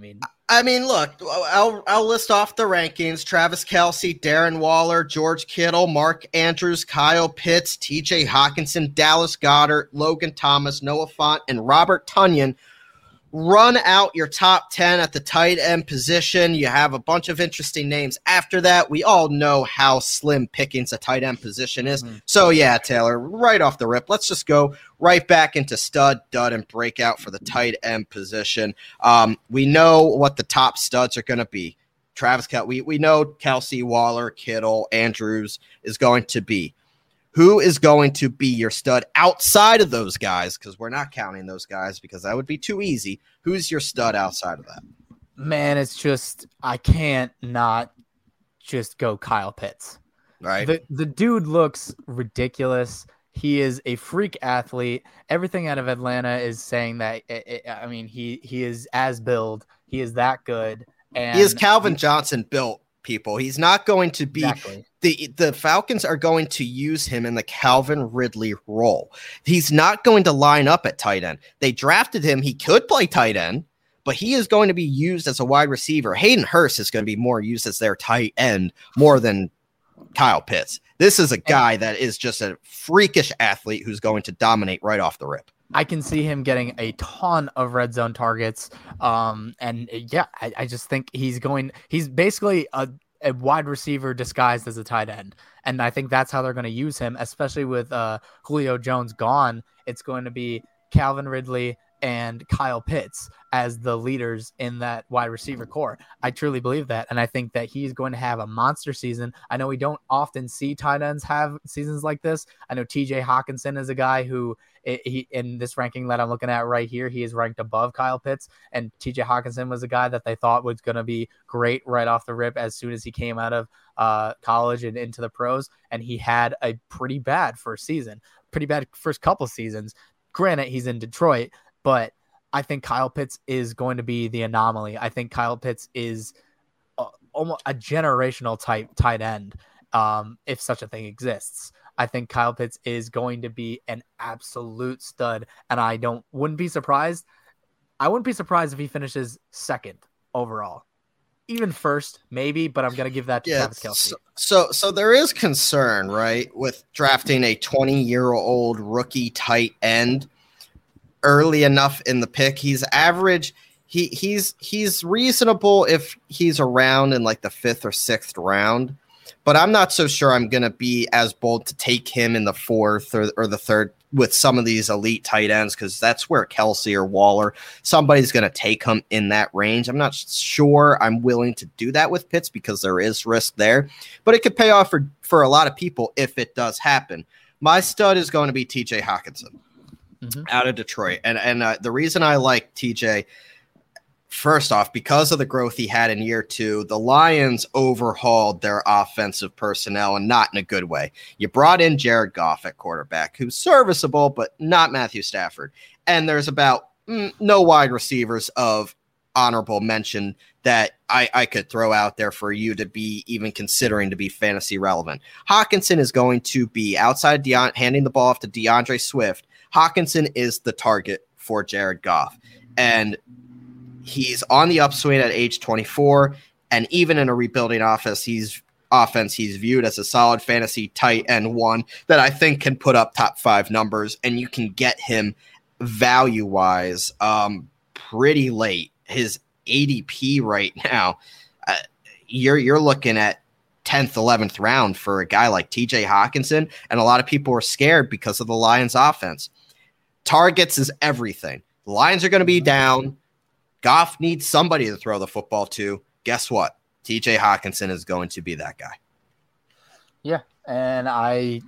look, I'll list off the rankings. Travis Kelce, Darren Waller, George Kittle, Mark Andrews, Kyle Pitts, TJ Hawkinson, Dallas Goedert, Logan Thomas, Noah Fant, and Robert Tonyan. Run out your top 10 at the tight end position. You have a bunch of interesting names after that. We all know how slim pickings a tight end position is. So, Taylor, right off the rip, let's just go right back into stud, dud, and breakout for the tight end position. We know what the top studs are going to be. Travis Kelce, we know Kelce, Waller, Kittle, Andrews is going to be. Who is going to be your stud outside of those guys? Because we're not counting those guys because that would be too easy. Who's your stud outside of that? Man, it's just I can't not just go Kyle Pitts. Right. The dude looks ridiculous. He is a freak athlete. Everything out of Atlanta is saying that. I mean, he is as built. He is that good. And he is Calvin Johnson built, people. He's not going to be exactly. The Falcons are going to use him in the Calvin Ridley role. He's not going to line up at tight end. They drafted him. He could play tight end, but he is going to be used as a wide receiver. Hayden Hurst is going to be more used as their tight end more than Kyle Pitts. This is a guy that is just a freakish athlete who's going to dominate right off the rip. I can see him getting a ton of red zone targets. And yeah, I just think he's basically a wide receiver disguised as a tight end. And I think that's how they're going to use him, especially with Julio Jones gone. It's going to be Calvin Ridley and Kyle Pitts as the leaders in that wide receiver core. I truly believe that. And I think that he's going to have a monster season. I know we don't often see tight ends have seasons like this. I know TJ Hawkinson is a guy who in this ranking that I'm looking at right here, he is ranked above Kyle Pitts, and TJ Hawkinson was a guy that they thought was going to be great right off the rip as soon as he came out of college and into the pros. And he had a pretty bad first season, pretty bad first couple seasons. Granted, he's in Detroit, but I think Kyle Pitts is going to be the anomaly. I think Kyle Pitts is almost a generational type tight end, if such a thing exists. I think Kyle Pitts is going to be an absolute stud, and I wouldn't be surprised. I wouldn't be surprised if he finishes second overall. Even first, maybe, but I'm going to give that to Travis Kelce. So there is concern, right, with drafting a 20-year-old rookie tight end early enough in the pick. He's average. He's reasonable if he's around in like the 5th or 6th round, but I'm not so sure I'm going to be as bold to take him in the 4th or the 3rd with some of these elite tight ends, because that's where Kelce or Waller, somebody's going to take him in that range. I'm not sure I'm willing to do that with Pitts because there is risk there, but it could pay off for a lot of people if it does happen. My stud is going to be TJ Hawkinson. Mm-hmm. Out of Detroit. And the reason I like TJ, first off, because of the growth he had in year 2, the Lions overhauled their offensive personnel, and not in a good way. You brought in Jared Goff at quarterback, who's serviceable, but not Matthew Stafford. And there's about no wide receivers of honorable mention that I could throw out there for you to be even considering to be fantasy relevant. Hawkinson is going to be outside handing the ball off to DeAndre Swift. Hawkinson is the target for Jared Goff, and he's on the upswing at age 24. And even in a rebuilding offense, he's viewed as a solid fantasy tight end one that I think can put up top 5 numbers, and you can get him value wise pretty late. His ADP right now, you're looking at 10th, 11th round for a guy like TJ Hawkinson. And a lot of people are scared because of the Lions offense. Targets is everything. The Lions are going to be down. Goff needs somebody to throw the football to. Guess what? TJ Hawkinson is going to be that guy. Yeah, and I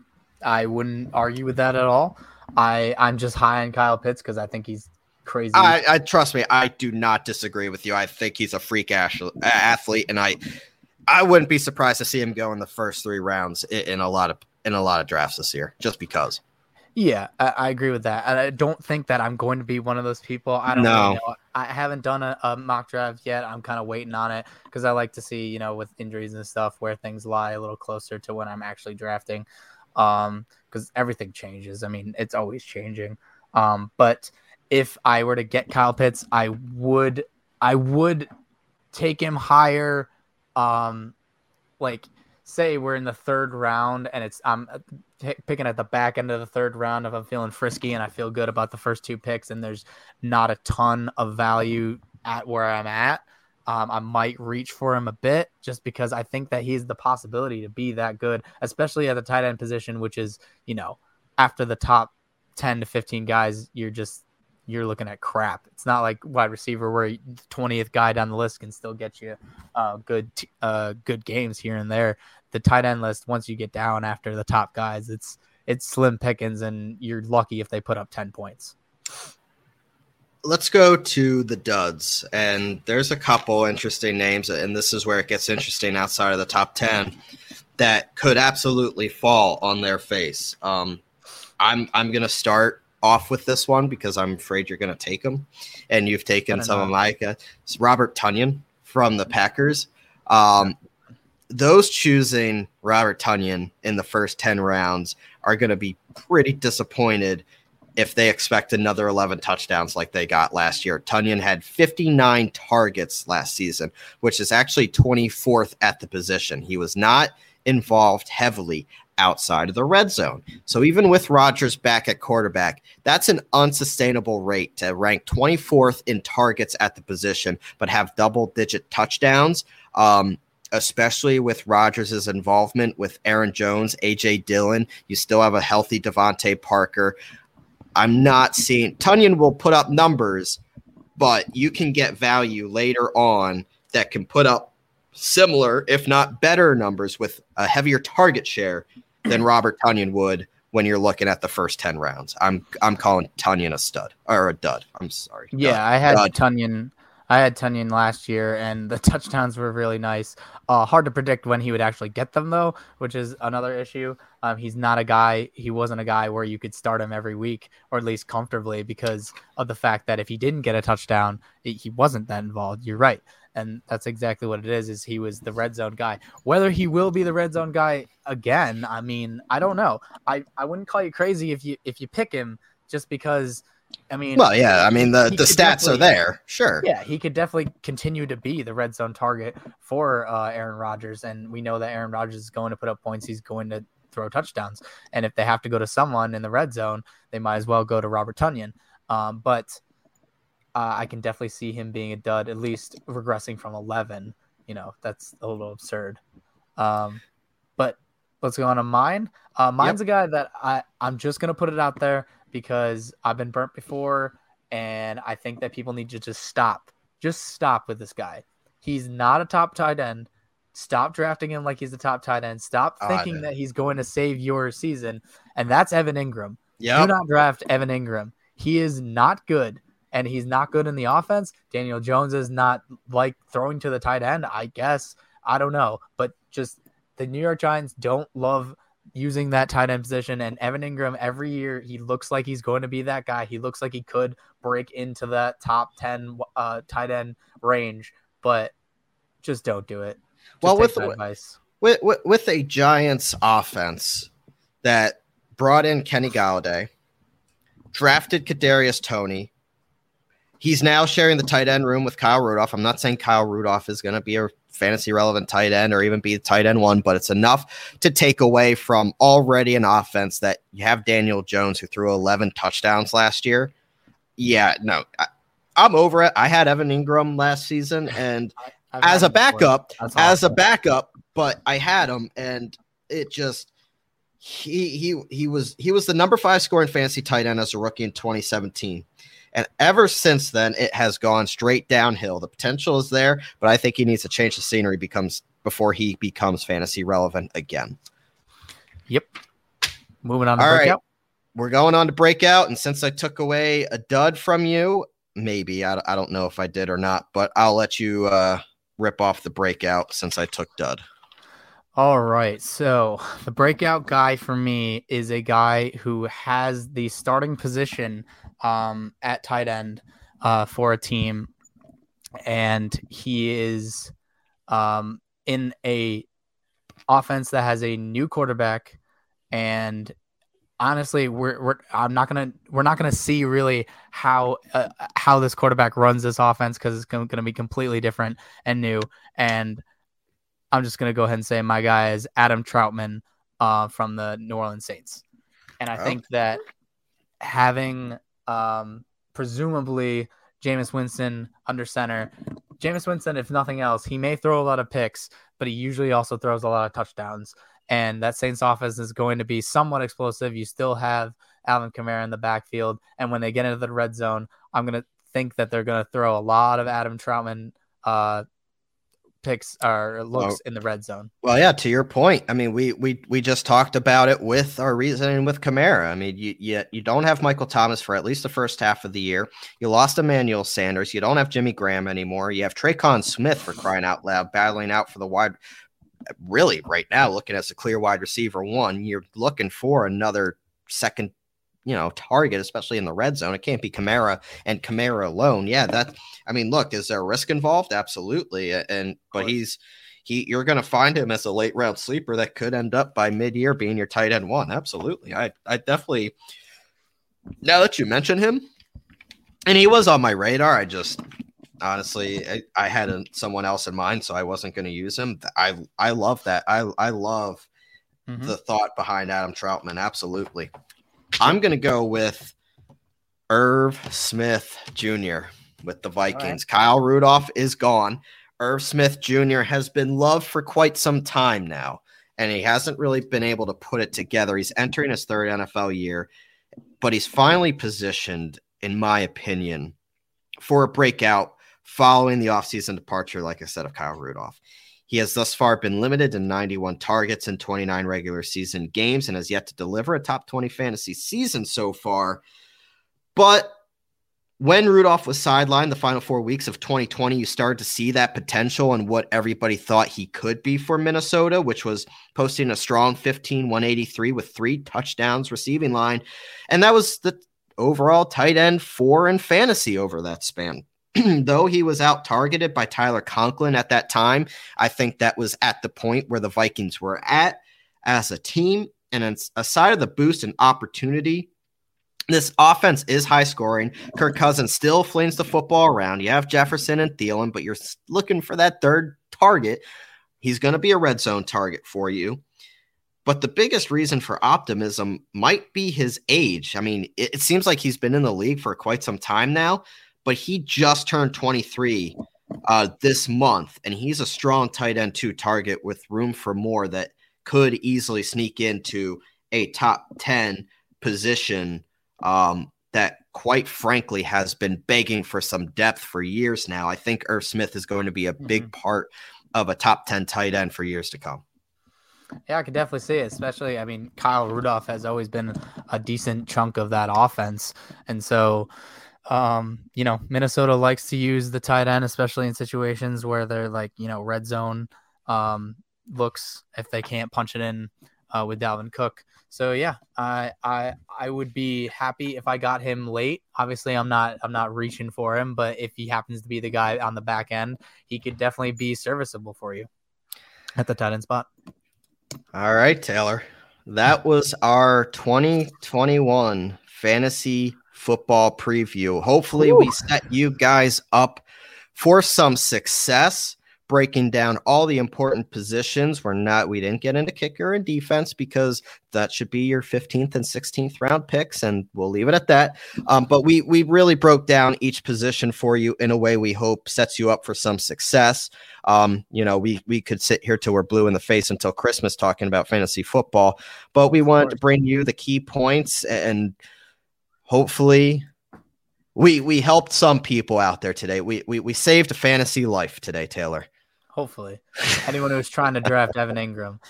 wouldn't argue with that at all. I'm just high on Kyle Pitts because I think he's crazy. I trust me, I do not disagree with you. I think he's a freak athlete, and I wouldn't be surprised to see him go in the first 3 rounds in a lot of drafts this year, just because. Yeah, I agree with that. I don't think that I'm going to be one of those people. I don't know. I haven't done a mock draft yet. I'm kind of waiting on it because I like to see, with injuries and stuff, where things lie a little closer to when I'm actually drafting, because everything changes. I mean, it's always changing. But if I were to get Kyle Pitts, I would take him higher. Like say we're in the 3rd round and I'm picking at the back end of the 3rd round if I'm feeling frisky and I feel good about the first 2 picks and there's not a ton of value at where I'm at. I might reach for him a bit just because I think that he's the possibility to be that good, especially at the tight end position, which is, after the top 10 to 15 guys, you're just you're looking at crap. It's not like wide receiver where the 20th guy down the list can still get you good games here and there. The tight end list, once you get down after the top guys, it's slim pickings, and you're lucky if they put up 10 points. Let's go to the duds, and there's a couple interesting names, and this is where it gets interesting outside of the top 10 that could absolutely fall on their face. I'm going to start off with this one because I'm afraid you're going to take them, and you've taken some of my guys. Robert Tonyan from the Packers. Those choosing Robert Tonyan in the first 10 rounds are going to be pretty disappointed if they expect another 11 touchdowns like they got last year. Tonyan had 59 targets last season, which is actually 24th at the position. He was not involved heavily outside of the red zone. So even with Rodgers back at quarterback, that's an unsustainable rate to rank 24th in targets at the position, but have double-digit touchdowns, especially with Rodgers' involvement with Aaron Jones, A.J. Dillon. You still have a healthy Devontae Parker. I'm not seeing – Tonyan will put up numbers, but you can get value later on that can put up similar, if not better, numbers with a heavier target share than Robert Tonyan would when you're looking at the first 10 rounds. I'm calling Tonyan a stud – or a dud. I'm sorry. Yeah, dud. I had Tonyan last year, and the touchdowns were really nice. Hard to predict when he would actually get them, though, which is another issue. He's not a guy – he wasn't a guy where you could start him every week, or at least comfortably, because of the fact that if he didn't get a touchdown, he wasn't that involved. You're right. And that's exactly what it is he was the red zone guy. Whether he will be the red zone guy again, I mean, I don't know. I wouldn't call you crazy if you pick him just because – I mean, well, yeah, I mean, the stats are there. Sure. Yeah, he could definitely continue to be the red zone target for Aaron Rodgers. And we know that Aaron Rodgers is going to put up points. He's going to throw touchdowns. And if they have to go to someone in the red zone, they might as well go to Robert Tonyan. But I can definitely see him being a dud, at least regressing from 11. You know, that's a little absurd. But let's go on to mine. Mine's a guy that I'm just going to put it out there, because I've been burnt before, and I think that people need to just stop. Just stop with this guy. He's not a top tight end. Stop drafting him like he's the top tight end. Stop thinking that he's going to save your season, and that's Evan Ingram. Yep. Do not draft Evan Ingram. He is not good, and he's not good in the offense. Daniel Jones is not like throwing to the tight end, I guess. I don't know. But just the New York Giants don't love using that tight end position, and Evan Ingram every year, he looks like he's going to be that guy. He looks like he could break into that top 10 tight end range, but just don't do it. Just well, with a Giants offense that brought in Kenny Golladay, drafted Kadarius Toney, he's now sharing the tight end room with Kyle Rudolph. I'm not saying Kyle Rudolph is going to be a fantasy relevant tight end or even be tight end one, but it's enough to take away from already an offense that you have Daniel Jones, who threw 11 touchdowns last year. Yeah, no, I'm over it. I had Evan Ingram last season and as a backup, but I had him, and it just, he was the number 5 scoring fantasy tight end as a rookie in 2017. And ever since then, it has gone straight downhill. The potential is there, but I think he needs to change the scenery before he becomes fantasy relevant again. Yep. Moving on to breakout. Right. We're going on to breakout. And since I took away a dud from you, maybe, I don't know if I did or not, but I'll let you rip off the breakout since I took dud. All right, so the breakout guy for me is a guy who has the starting position at tight end for a team, and he is in a offense that has a new quarterback. And honestly, we're not gonna see really how this quarterback runs this offense, because it's going to be completely different and new. And I'm just going to go ahead and say my guy is Adam Trautman from the New Orleans Saints. And I think that having presumably Jameis Winston under center, Jameis Winston, if nothing else, he may throw a lot of picks, but he usually also throws a lot of touchdowns. And that Saints offense is going to be somewhat explosive. You still have Alvin Kamara in the backfield. And when they get into the red zone, I'm going to think that they're going to throw a lot of Adam Trautman picks or looks in the red zone. Well, yeah, to your point. I mean, we just talked about it with our reasoning with Kamara. I mean, you don't have Michael Thomas for at least the first half of the year. You lost Emmanuel Sanders. You don't have Jimmy Graham anymore. You have Tre'Quan Smith, for crying out loud, battling out for the wide. Really, right now, looking as a clear wide receiver one, you're looking for another second, target, especially in the red zone. It can't be Kamara and Kamara alone. Yeah, look, is there a risk involved? Absolutely. But you're going to find him as a late round sleeper that could end up by mid-year being your tight end one. Absolutely. I definitely, now that you mention him, and he was on my radar, I just honestly, I had someone else in mind, so I wasn't going to use him. I love that. I love the thought behind Adam Trautman. Absolutely. I'm going to go with Irv Smith Jr. with the Vikings. Right. Kyle Rudolph is gone. Irv Smith Jr. has been loved for quite some time now, and he hasn't really been able to put it together. He's entering his third NFL year, but he's finally positioned, in my opinion, for a breakout following the offseason departure, like I said, of Kyle Rudolph. He has thus far been limited to 91 targets in 29 regular season games and has yet to deliver a top 20 fantasy season so far. But when Rudolph was sidelined the final 4 weeks of 2020, you started to see that potential and what everybody thought he could be for Minnesota, which was posting a strong 15-183 with 3 touchdowns receiving line. And that was the overall tight end 4 in fantasy over that span. Though he was out targeted by Tyler Conklin at that time, I think that was at the point where the Vikings were at as a team. And aside of the boost and opportunity, this offense is high scoring. Kirk Cousins still flings the football around. You have Jefferson and Thielen, but you're looking for that third target. He's going to be a red zone target for you. But the biggest reason for optimism might be his age. I mean, it seems like he's been in the league for quite some time now, but he just turned 23 this month, and he's a strong tight end 2 target with room for more that could easily sneak into a top 10 position that, quite frankly, has been begging for some depth for years now. I think Irv Smith is going to be a big part of a top 10 tight end for years to come. Yeah, I could definitely see it, especially, Kyle Rudolph has always been a decent chunk of that offense. And so, Minnesota likes to use the tight end, especially in situations where they're like, red zone looks if they can't punch it in with Dalvin Cook. So yeah, I would be happy if I got him late. Obviously, I'm not reaching for him, but if he happens to be the guy on the back end, he could definitely be serviceable for you at the tight end spot. All right, Taylor. That was our 2021 fantasy football preview. Hopefully we set you guys up for some success, breaking down all the important positions. We didn't get into kicker and defense because that should be your 15th and 16th round picks, and we'll leave it at that. But we really broke down each position for you in a way we hope sets you up for some success. We could sit here till we're blue in the face until Christmas talking about fantasy football, but we wanted to bring you the key points, and hopefully we helped some people out there today. We saved a fantasy life today, Taylor. Hopefully. Anyone who's trying to draft Evan Ingram,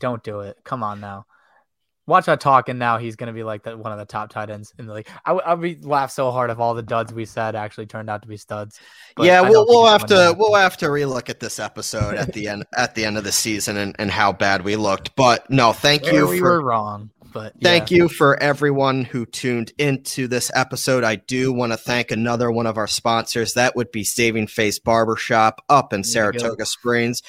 don't do it. Come on now. Watch our talk, and now he's going to be like one of the top tight ends in the league. I would laugh so hard if all the duds we said actually turned out to be studs. But yeah, we'll have to relook at this episode at the end of the season and how bad we looked. But no, we were wrong. But yeah. Thank you for everyone who tuned into this episode. I do want to thank another one of our sponsors. That would be Saving Face Barbershop up in Saratoga Springs.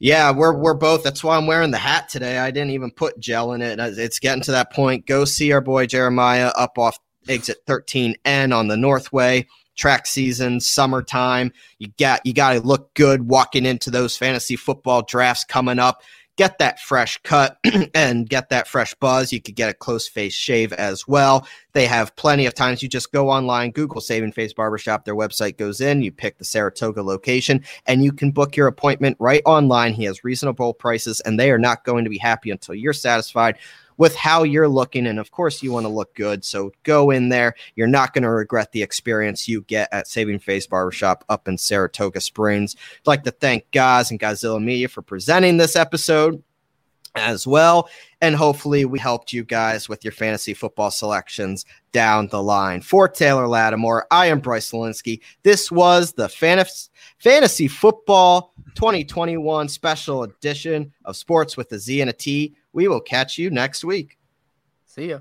Yeah, we're both. That's why I'm wearing the hat today. I didn't even put gel in it. It's getting to that point. Go see our boy Jeremiah up off exit 13N on the Northway. Track season, summertime. You got to look good walking into those fantasy football drafts coming up. Get that fresh cut and get that fresh buzz. You could get a close face shave as well. They have plenty of times. You just go online, Google Saving Face Barbershop. Their website goes in. You pick the Saratoga location, and you can book your appointment right online. He has reasonable prices, and they are not going to be happy until you're satisfied with how you're looking. And of course you want to look good. So go in there. You're not going to regret the experience you get at Saving Face Barbershop up in Saratoga Springs. I'd like to thank Gaz and Godzilla Media for presenting this episode as well. And hopefully we helped you guys with your fantasy football selections down the line. For Taylor Lattimore, I am Bryce Lelinsky. This was the Fantasy Football 2021 Special Edition of Sports with a Z and a T. We will catch you next week. See ya.